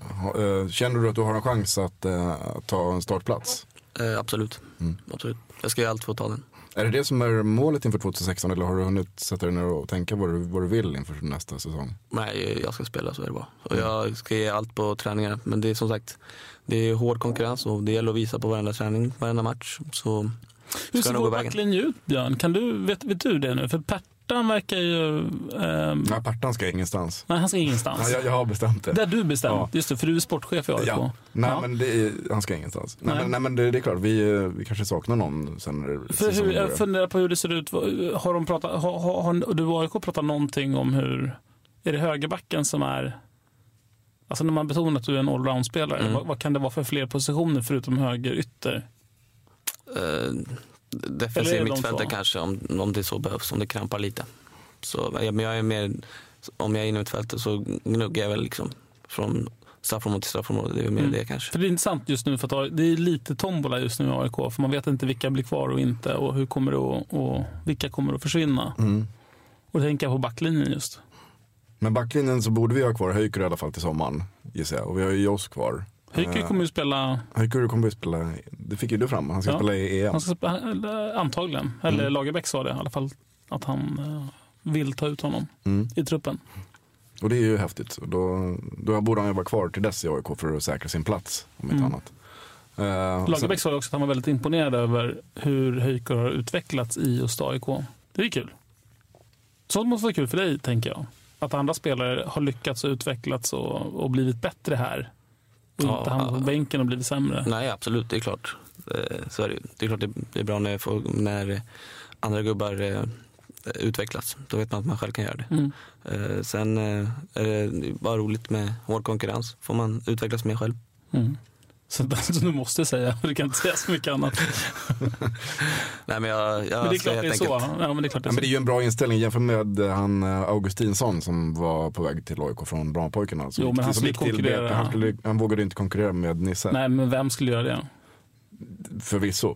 Känner du att du har en chans att uh, ta en startplats? Uh, absolut. Mm. absolut. Jag ska ju alltid få ta den. Är det det som är målet inför tjugohundrasexton eller har du hunnit sätta dig ner och tänka vad du, vad du vill inför nästa säsong? Nej, jag ska spela, så är det bara. Och jag ska ge allt på träningar. Men det är som sagt, det är hård konkurrens och det gäller att visa på varenda träning, varenda match. Så hur ser vår backlinje ut, Björn? Kan du, vet, vet du det nu? För Pertan verkar ju... Ehm... Nej, Pertan ska ingenstans. Nej, han ska ingenstans. Nej, jag, jag har bestämt det. Där du bestämt, ja. Just det, för du är sportchef i A I K. Ja. Nej, ja. men det är, han ska ingenstans. Nej, nej. Men, nej, men det, det är klart, vi, vi kanske saknar någon sen. För hur, jag funderar på hur det ser ut. Har de pratat, har, har, har du och A I K pratat någonting om hur... Är det högerbacken som är... Alltså när man betonar att du är en allroundspelare, mm. vad, vad kan det vara för fler positioner förutom höger ytter? Uh, defensiv mittfältare kanske om, om det så behövs, om det krampar lite. Så, men jag är mer, om jag är inne i mittfältet så gnuggar jag väl liksom från straffområde till straffområde. Det är mer mm. det kanske. För det är intressant just nu, för att det är lite tombola just nu i A I K, för man vet inte vilka blir kvar och inte och, hur kommer det att, och vilka kommer att försvinna. Mm. Och tänka på backlinjen just. Men backlinjen så borde vi ha kvar Höjker i alla fall till sommaren, gissar jag. Och vi har ju oss kvar. Höjker kommer ju spela... Höjker kommer ju spela... Det fick ju du fram. Han ska ja. spela i E M. Han ska spela, antagligen. Eller mm. Lagerbäck sa det i alla fall. Att han vill ta ut honom mm. i truppen. Och det är ju häftigt. Då, då borde han ju vara kvar till dess i A I K för att säkra sin plats. Om inte mm. annat. Uh, Lagerbäck sen... sa också att han var väldigt imponerad över hur Höjker har utvecklats i just A I K. Det är kul. Sånt måste vara kul för dig, tänker jag. Att andra spelare har lyckats och utvecklats och, och blivit bättre här. Och inte hamna på bänken och blivit sämre. Nej, absolut, det är klart. Så är det, det är klart det är bra när, får, när andra gubbar utvecklas. Då vet man att man själv kan göra det. Mm. Sen är det bara roligt med hård konkurrens. Får man utvecklas mer själv. Mm. Så nu måste jag säga, du kan inte säga så mycket annat. Nej, men jag, jag men det är klart det är så. Ja, men det är klart det är så. Ja, men det är ju en bra inställning jämfört med han Augustinsson som var på väg till A I K från Brannpojkarna. Jo, men han, han skulle konkurrera. Han, skulle, han vågade inte konkurrera med Nisse. Nej, men vem skulle göra det? Förvisso.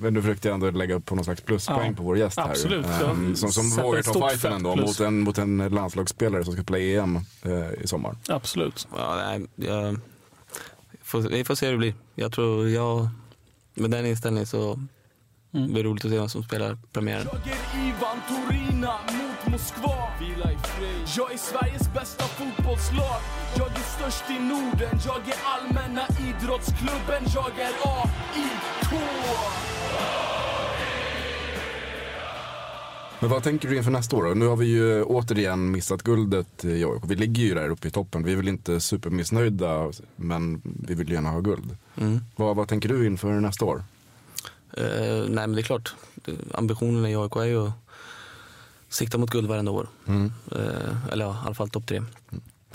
Men nu försökte jag ändå lägga upp på någon slags pluspoäng ja, på vår gäst här. Absolut. Um, som som vågar ta fighten ändå mot en, mot en landslagsspelare som ska spela E M uh, i sommar. Absolut. Ja, nej, jag... Vi får se hur det blir. Jag tror jag med den inställningen så blir det roligt att se vem som spelar premiären. Jag är Ivan Torina mot Moskva. Jag är Sveriges bästa fotbollslag. Jag är störst i Norden. Jag är Allmänna idrottsklubben. Jag är A I K. Men vad tänker du inför nästa år då? Nu har vi ju återigen missat guldet i A I K. Vi ligger ju där uppe i toppen. Vi är väl inte supermissnöjda, men vi vill gärna ha guld. Mm. Vad, vad tänker du inför nästa år? Uh, nej, men det är klart. Ambitionen i A I K är ju att sikta mot guld varenda år. Mm. Uh, eller ja, i alla fall topp tre. Mm.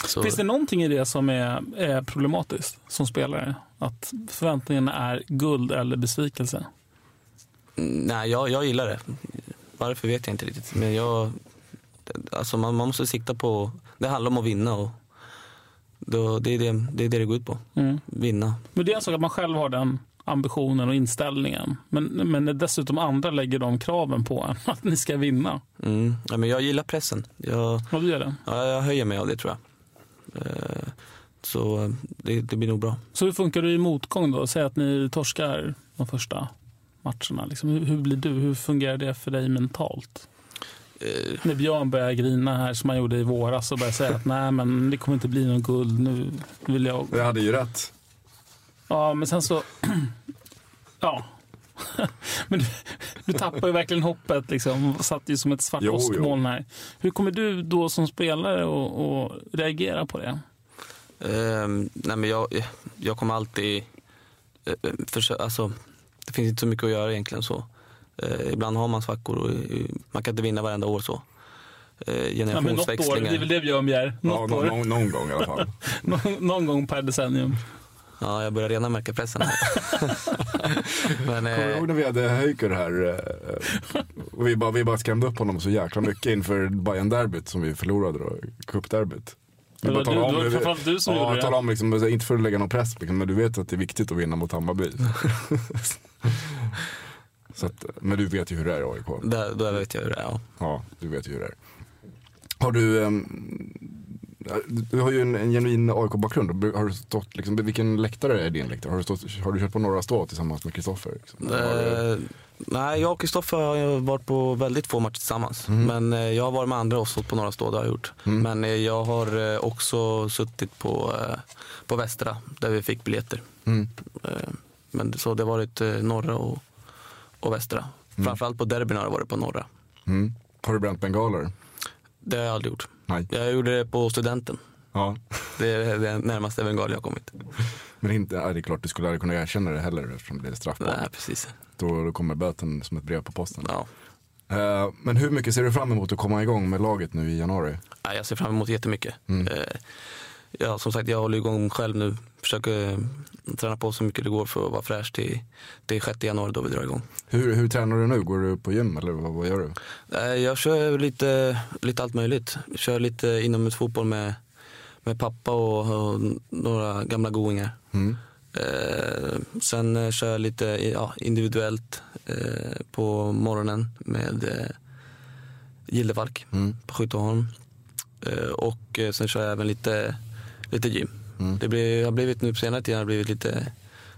Så... Finns det någonting i det som är, är problematiskt som spelare? Att förväntningarna är guld eller besvikelse? Mm, nej, jag, jag gillar det. Varför vet jag inte riktigt. Men jag, alltså man, man måste sikta på... Det handlar om att vinna. Och då, det, är det, det är det det går ut på. Mm. Vinna. Men det är en sak att man själv har den ambitionen och inställningen. Men, men dessutom andra lägger de kraven på att ni ska vinna. Mm. Ja, men jag gillar pressen. Jag, Vad gör det? Ja, jag höjer mig av det, tror jag. Så det, det blir nog bra. Så hur funkar du i motgång då? Säg att ni torskar de första... matcherna. Liksom, hur, hur blir du? Hur fungerar det för dig mentalt? Uh, När Björn börjar grina här som han gjorde i våras och börjar säga att nej, men det kommer inte bli någon guld. Nu vill jag... Jag hade ju rätt. Ja, men sen så... ja. Men du, du tappar ju verkligen hoppet liksom. Satt ju som ett svart åskmoln här. Hur kommer du då som spelare att reagera på det? Um, nej men jag, jag kommer alltid uh, försöka, alltså det finns inte så mycket att göra egentligen så. Uh, ibland har man svackor och uh, man kan inte vinna varenda år så. Uh, generationsväxlingar. Ja, men något år, det är väl det vi gör om Gär. Ja, någon, någon, någon gång i alla fall. någon, någon gång per decennium. Ja, jag börjar rena märka pressen. Men, kommer du ihåg när vi hade Höjker här och vi bara, vi bara skrämde upp honom så jäkla mycket inför Bayern-derbyt som vi förlorade då, kuppderbyt. Det var, du, om, det var framförallt du som ja, gjorde det. Ja, om, liksom, inte för att lägga någon press, liksom, men du vet att det är viktigt att vinna mot Hammarby. Så att, men du vet ju hur det är i A I K. Det, då vet jag hur det är, ja. Ja, du vet ju hur det är. Har du... Um, Du har ju en, en genuin A I K-bakgrund. Har du stått, liksom, vilken läktare är din läktare? Har du, stått, har du kört på Norra stå tillsammans med Kristoffer? Liksom? Eh, nej, jag och Kristoffer har varit på väldigt få matcher tillsammans. Mm. Men eh, jag har varit med andra och stått på Norra stå, det har jag gjort. Mm. Men eh, jag har eh, också suttit på, eh, på Västra, där vi fick biljetter. Mm. Eh, men så det har varit eh, Norra och, och Västra. Mm. Framförallt på derbyn har det varit på Norra. Mm. Har du bränt bengaler? Det har jag aldrig gjort. Nej. Jag gjorde det på studenten. Ja. Det är det närmaste bengal jag har kommit. Men inte, är det klart, du skulle aldrig kunna erkänna det heller eftersom det är straffbart. Nej, precis. Då, då kommer böten som ett brev på posten. Ja. Uh, men hur mycket ser du fram emot att komma igång med laget nu i januari? Ja, jag ser fram emot jättemycket. Mm. Uh, ja, som sagt, jag håller igång själv nu. Försöker träna på så mycket det går för att vara fräsch till, till sjätte januari då vi drar igång. Hur, hur tränar du nu? Går du på gym eller vad, vad gör du? Jag kör lite, lite allt möjligt. Jag kör lite inomhusfotboll med, med pappa och, och några gamla goingar. Mm. Eh, sen kör jag lite ja, individuellt eh, på morgonen med eh, Gildevalk mm. på Skytteholm. Eh, och sen kör jag även lite, lite gym. Mm. Det blir, har blivit nu på senare tiden har blivit lite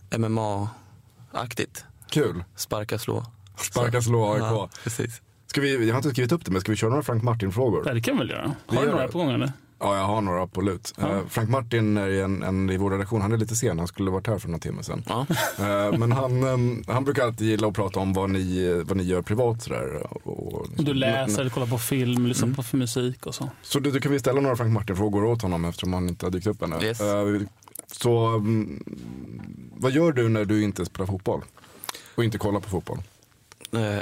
M M A-aktigt. Kul. Sparka slå. Sparka slå, A I K. Ja, precis. Ska vi, jag har inte skrivit upp det, men ska vi köra några Frank Martin-frågor? Det kan väl göra. Har du några på gång eller? Ja, jag har några på lut. Ja. Uh, Frank Martin är en, en, i vår redaktion, han är lite sen, han skulle varit här för några timmar sedan. Ja. uh, men han, um, han brukar alltid gilla att prata om vad ni, vad ni gör privat. Sådär, och, och, du läser, men, kollar på film, lyssnar mm. på musik och så. Så du, du kan vi ställa några Frank Martin-frågor åt honom eftersom han inte har dykt upp ännu. Yes. Uh, så um, vad gör du när du inte spelar fotboll? Och inte kollar på fotboll? Uh.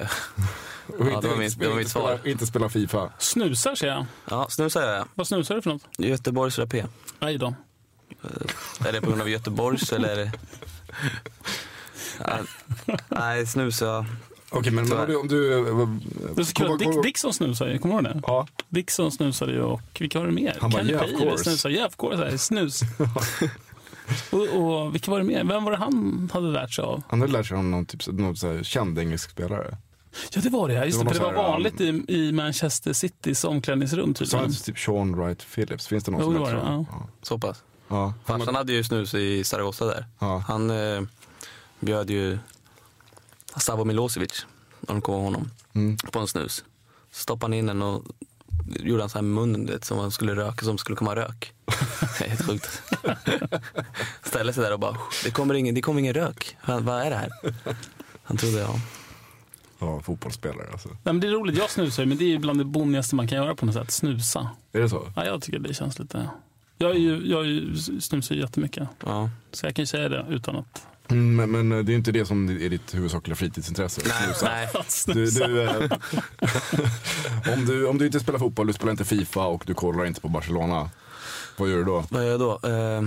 Och ja, inte, det var mitt, det var mitt svar. Spela, inte spela FIFA. Snusar, säger jag. Ja, snusar jag. Vad snusar du för något? Göteborgs rapé. Aj då. Är det på grund av Göteborgs eller är det... Nej, nej snusar. Okej, men om du... Om du kom, Dick, kom... Dickson snusar ju, kommer du ihåg det? Ja. Dickson snusade ju och vilka var det mer? Han bara, Kenny Pejvi snusar, yeah of course, här, snus. Och, och vilka var det mer? Vem var det han hade lärt sig av? Han hade lärt sig av någon typ, någon så här känd engelsk spelare. Ja, det var det. Just det, det, det var vanligt um, i, i Manchester Citys omklädningsrum. Så han typ Sean Wright Phillips. Finns det någon jo, som det, det? Ja. Ja. Så pass. Ja. Farsan man... hade ju snus i Saragossa där. Ja. Han eh, bjöd ju Savo Milosevic när de kom honom mm. på en snus. Så stoppade han in den och gjorde han så här med munnen som han skulle röka, som skulle komma rök. Det är helt sjukt. Ställde sig där och bara, det kommer ingen, det kommer ingen rök. Han, vad är det här? Han trodde jag... Ja, fotbollsspelare alltså. Nej, men det är roligt, jag snusar ju, men det är bland det bonigaste man kan göra på något sätt, snusa. Är det så? Ja, jag tycker det känns lite... Jag, är ju, jag är ju, snusar ju jättemycket. Ja. Så jag kan ju säga det utan att... Mm, men, men det är inte det som är ditt huvudsakliga fritidsintresse. Nej, snusa. Nej. Snusa. Du, du, eh, om, du, om du inte spelar fotboll, du spelar inte FIFA och du kollar inte på Barcelona, vad gör du då? Vad gör jag då? Eh,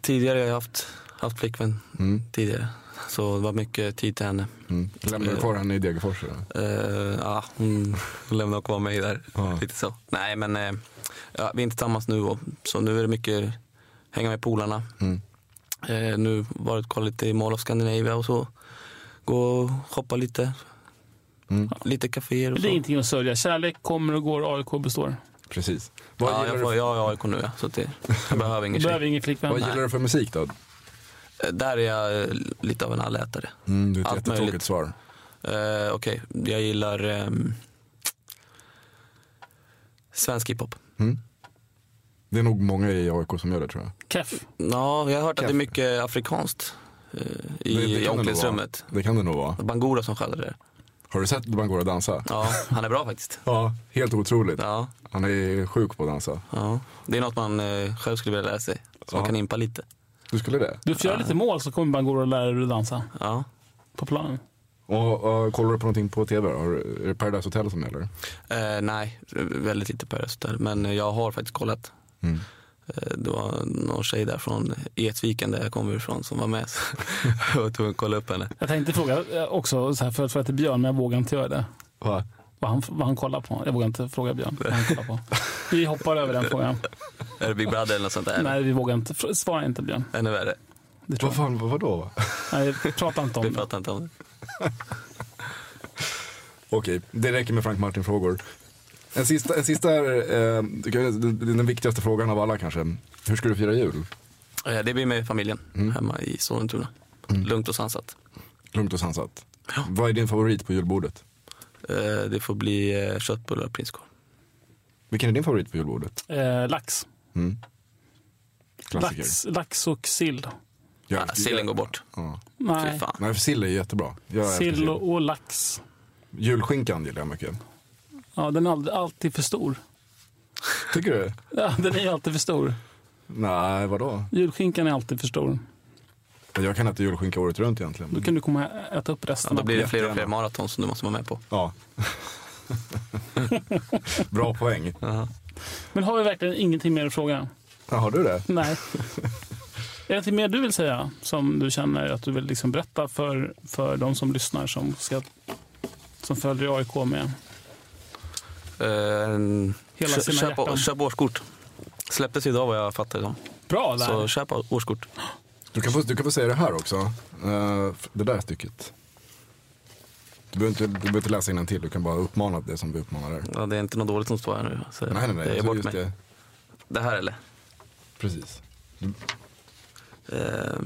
tidigare har jag haft, haft flickvän. Mm. Tidigare. Så det var mycket tid till henne. Mm. Lämnade du kvar henne i Degerfors? Uh, ja, hon lämnade kvar mig där. Ah. Lite så. Nej, men uh, ja, vi är inte tillsammans nu. Och, så nu är det mycket hänga med polarna. Mm. Uh, nu var det kolla lite i Mall of Scandinavia och så. Gå och shoppa lite. Mm. Lite kaféer och så. Det är ingenting att sörja. Kärlek kommer och går, A I K består. Precis. Vad ja, jag, får, jag är A I K nu, så det, jag behöver ingen, behöver ingen flickvän. Vad gillar du för musik då? Där är jag lite av en allätare. Mm, det är ett allt jättetråkigt möjligt. Svar. Uh, Okej, okay. Jag gillar um, svensk hiphop. Mm. Det är nog många i A I K som gör det, tror jag. Keff? Ja, jag har hört Kef. Att det är mycket afrikanskt uh, i, det, det i omklädningsrummet. Det kan det nog vara. Bangura som skäller det. Har du sett Bangura dansa? Ja, han är bra faktiskt. Ja, helt otroligt. Ja. Han är sjuk på att dansa. Ja. Det är något man uh, själv skulle vilja lära sig. så man kan impa lite. Du skulle det? Du får göra ja. lite mål så kommer man gå och lära dig att dansa. Ja. På planen. Och, och kollar du på någonting på tv? Är det Paradise Hotel som gäller? Eh, nej, väldigt lite Paradise Hotel. Men jag har faktiskt kollat. Mm. Det var någon tjej där från Edsviken där jag kommer ifrån som var med och tog en kolla upp henne. Jag tänkte fråga också så här, för, för att det är Björn, men jag vågar inte göra det. Va? Vad han, vad han kollar på. Jag vågar inte fråga Björn vad han kollar på. Vi hoppar över den frågan. Är det Big Brother eller något sånt där? Nej, vi vågar inte. Svara inte Björn. Ännu värre. Vad fan, vad då? Nej, prata inte om det. Vi pratar inte om det. Okej, det räcker med Frank Martin-frågor. En sista, en sista eh, den viktigaste frågan av alla kanske. Hur ska du fira jul? Det blir med familjen mm. hemma i Sollentuna. Mm. Lugnt och sansat. Lugnt och sansat. Ja. Vad är din favorit på julbordet? Eh, det får bli eh, köttbullar och prinskorv. Vilken är din favorit på julbordet? Eh, lax. Mm. lax. Lax och sill. Ja, sillen går bort. Ja. Nej. Nej, för sill är jättebra. Jag sill, sill och lax. Julskinkan gillar jag mycket. Ja, den är alltid för stor. Tycker du? Ja, den är alltid för stor. Nej, vadå? Julskinkan är alltid för stor. Jag kan äta julskinka året runt egentligen. Då kan du komma och äta upp resten. Ja, då blir det fler och fler maraton som du måste vara med på. Ja. Bra poäng. Uh-huh. Men har vi verkligen ingenting mer att fråga? Ja, har du det? Nej. Är det någonting mer du vill säga som du känner att du vill liksom berätta för, för de som lyssnar som, ska, som följer A I K med? Uh, Hela sina köp, hjärtan. Köp årskort. Släpptes idag vad jag fattar idag. Bra där. Så köp årskort. Du kan få, du kan få säga det här också. Uh, det där stycket. Du behöver inte, du behöver inte läsa innan till. Du kan bara uppmana det som vi uppmanar där. Ja, det är inte något dåligt som står här nu. Så nej, nej, nej. Jag är bort mig. Det. det här eller? Precis. Mm. Uh,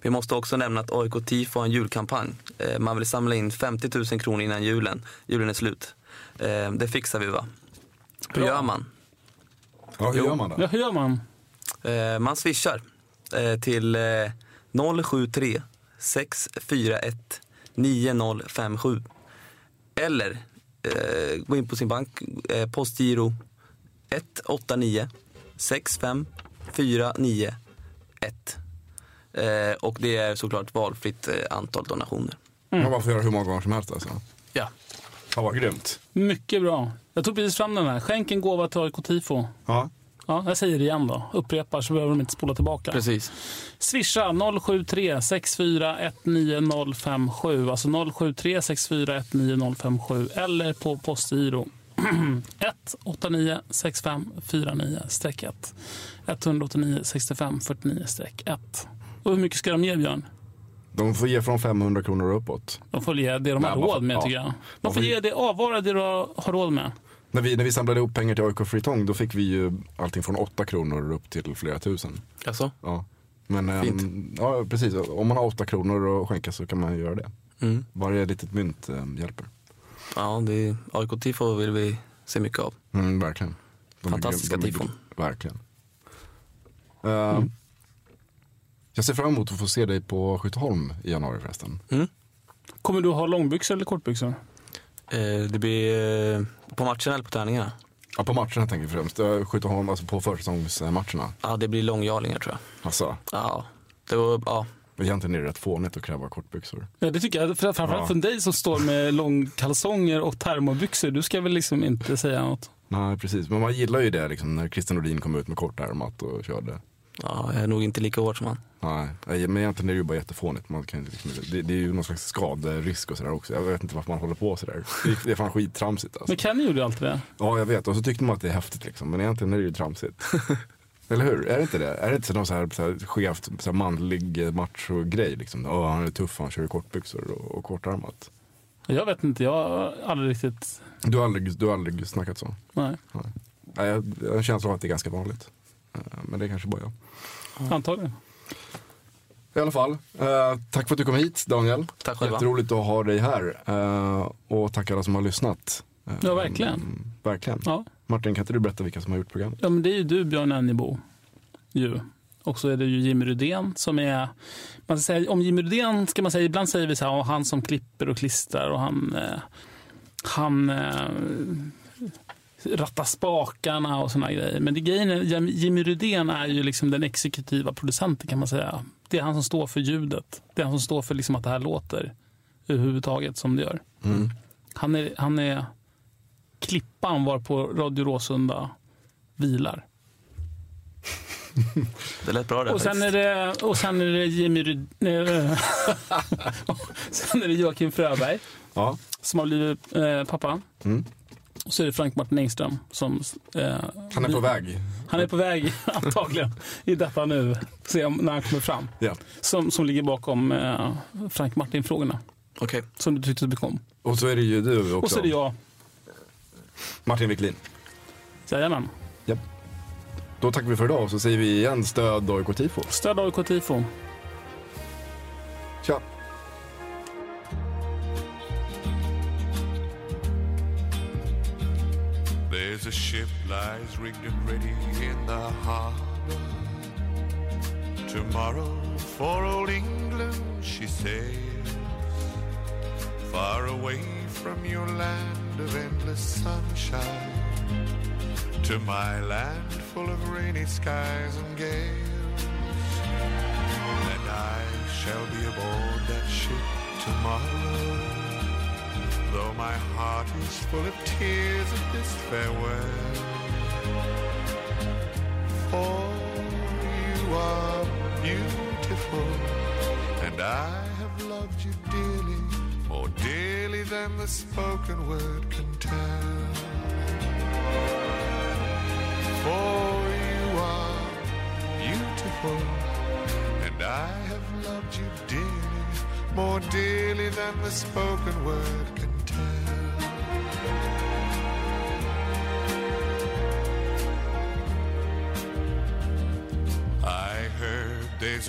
vi måste också nämna att A I K T I F har en julkampanj. Uh, man vill samla in femtio tusen kronor innan julen. Julen är slut. Eh, det fixar vi va? Hur gör man? Ja, hur jo. gör man då? Ja, hur gör man? Eh, man swishar eh, till eh, noll sju tre sex fyra ett nio noll fem sju eller eh, gå in på sin bank eh, postgiro ett åtta nio sex fem fyra nio ett eh, och det är såklart valfritt eh, antal donationer. Mm. Man bara får göra hur många gånger som helst alltså. Ja. Ja, vad grymt. Mycket bra. Jag tog precis fram den här. Skänk en gåva till A I K Tifo. Ja. Ja, jag säger det igen då. Upprepar så behöver de inte spola tillbaka. Precis. Swisha noll sju tre sex fyra ett nio noll fem sju. Alltså noll sju tre sex fyra ett nio noll fem sju. Eller på postgiro ett åtta nio sex fem fyra nio ett. ett åtta nio sex fem fyra nio ett. Och hur mycket ska de ge, Björn? De får ge från femhundra kronor uppåt. De får ge det de har Nej, råd med, ja. tycker jag. De, de får ge det avvara det de har råd med. När vi, när vi samlade ihop pengar till A I K Freetown, då fick vi ju allting från åtta kronor upp till flera tusen. Alltså? Ja. Men, äm, ja, precis. Om man har åtta kronor att skänka så kan man göra det. Mm. Varje litet mynt äm, hjälper. Ja, det är A I K Tifo vill vi se mycket av. Mm, verkligen. De Fantastiska de, de, de, tifon. Verkligen. Uh, mm. Jag ser fram emot att få se dig på Skytteholm i januari förresten. Mm. Kommer du ha långbyxor eller kortbyxor? Eh, det blir eh, på matchen eller på träningarna? Ja, på matcherna tänker jag främst. Skytteholm, alltså på försäsongsmatcherna. Ja, det blir långjarlingar tror jag. Alltså? Ja. Det var, ja. Egentligen är det rätt fånigt att kräva kortbyxor. Ja, det tycker jag. Framförallt ja. från dig som står med långkalsonger och termobyxor. Du ska väl liksom inte säga något? Nej, precis. Men man gillar ju det liksom, när Christian Nordin kom ut med kortärmat och körde. Ja, jag är nog inte lika hårt som han. Nej, men egentligen är det ju bara jättefånigt. Man kan liksom, det, det är ju någon slags skaderisk och sådär också. Jag vet inte varför man håller på sådär. Det är fan skittramsigt alltså. Men Kenny gjorde alltid det. Ja, jag vet. Och så tyckte man att det är häftigt liksom. Men egentligen är det ju tramsigt. Eller hur? Är det inte det? Är det inte någon så här, så här skevt så här manlig macho-grej liksom? Åh, han är tuff, han kör kortbyxor och, och kortarmat. Jag vet inte, jag har aldrig riktigt... Du har aldrig, du har aldrig snackat så? Nej. Nej. Nej jag, jag känns som att det är ganska vanligt. Men det är kanske bara jag. Antagligen. I alla fall, eh, tack för att du kom hit, Daniel. Tack själva. Jätteroligt att ha dig här. Eh, och tack alla som har lyssnat. Eh, ja, verkligen. Mm, verkligen. Ja. Martin, kan inte du berätta vilka som har gjort programmet? Ja, men det är ju du, Björn Annibå. Ju. Och så är det ju Jimmy Rydén som är... Man ska säga, om Jimmy Rydén ska man säga... Ibland säger vi så här, han som klipper och klistrar och han... Eh, han... Eh, ratta spakarna och såna grejer. Men det grejen är, Jimmy Rydén är ju liksom den exekutiva producenten, kan man säga. Det är han som står för ljudet. Det är han som står för liksom att det här låter överhuvudtaget som det gör. Mm. Han är, han är klippan var på Radio Råsunda vilar. Det lät bra det. Och sen är det och sen är det Jimmy Ryd... sen är det Joakim Fröberg. Ja. Som har blivit eh, pappa. Mm. Och så är det Frank Martin Längström som eh, han är på vi, väg. Han är på väg antagligen i detta nu, se om när han kommer fram. Ja. Som som ligger bakom eh, Frank Martin frågorna. Okej. Okay. Som du tyckte du kom. Och så är det ju du också. Och så är det jag. Martin Wiklin. Jajamän. Japp. Då tackar vi för idag, så säger vi igen stöd A I K Tifo. Stöd A I K Tifo. Tja. There's a ship lies rigged and ready in the harbor. Tomorrow for old England she sails, far away from your land of endless sunshine, to my land full of rainy skies and gales. And I shall be aboard that ship tomorrow, though my heart is full of tears at this farewell. For you are beautiful, and I have loved you dearly, more dearly than the spoken word can tell. For you are beautiful, and I have loved you dearly, more dearly than the spoken word can tell. I heard there's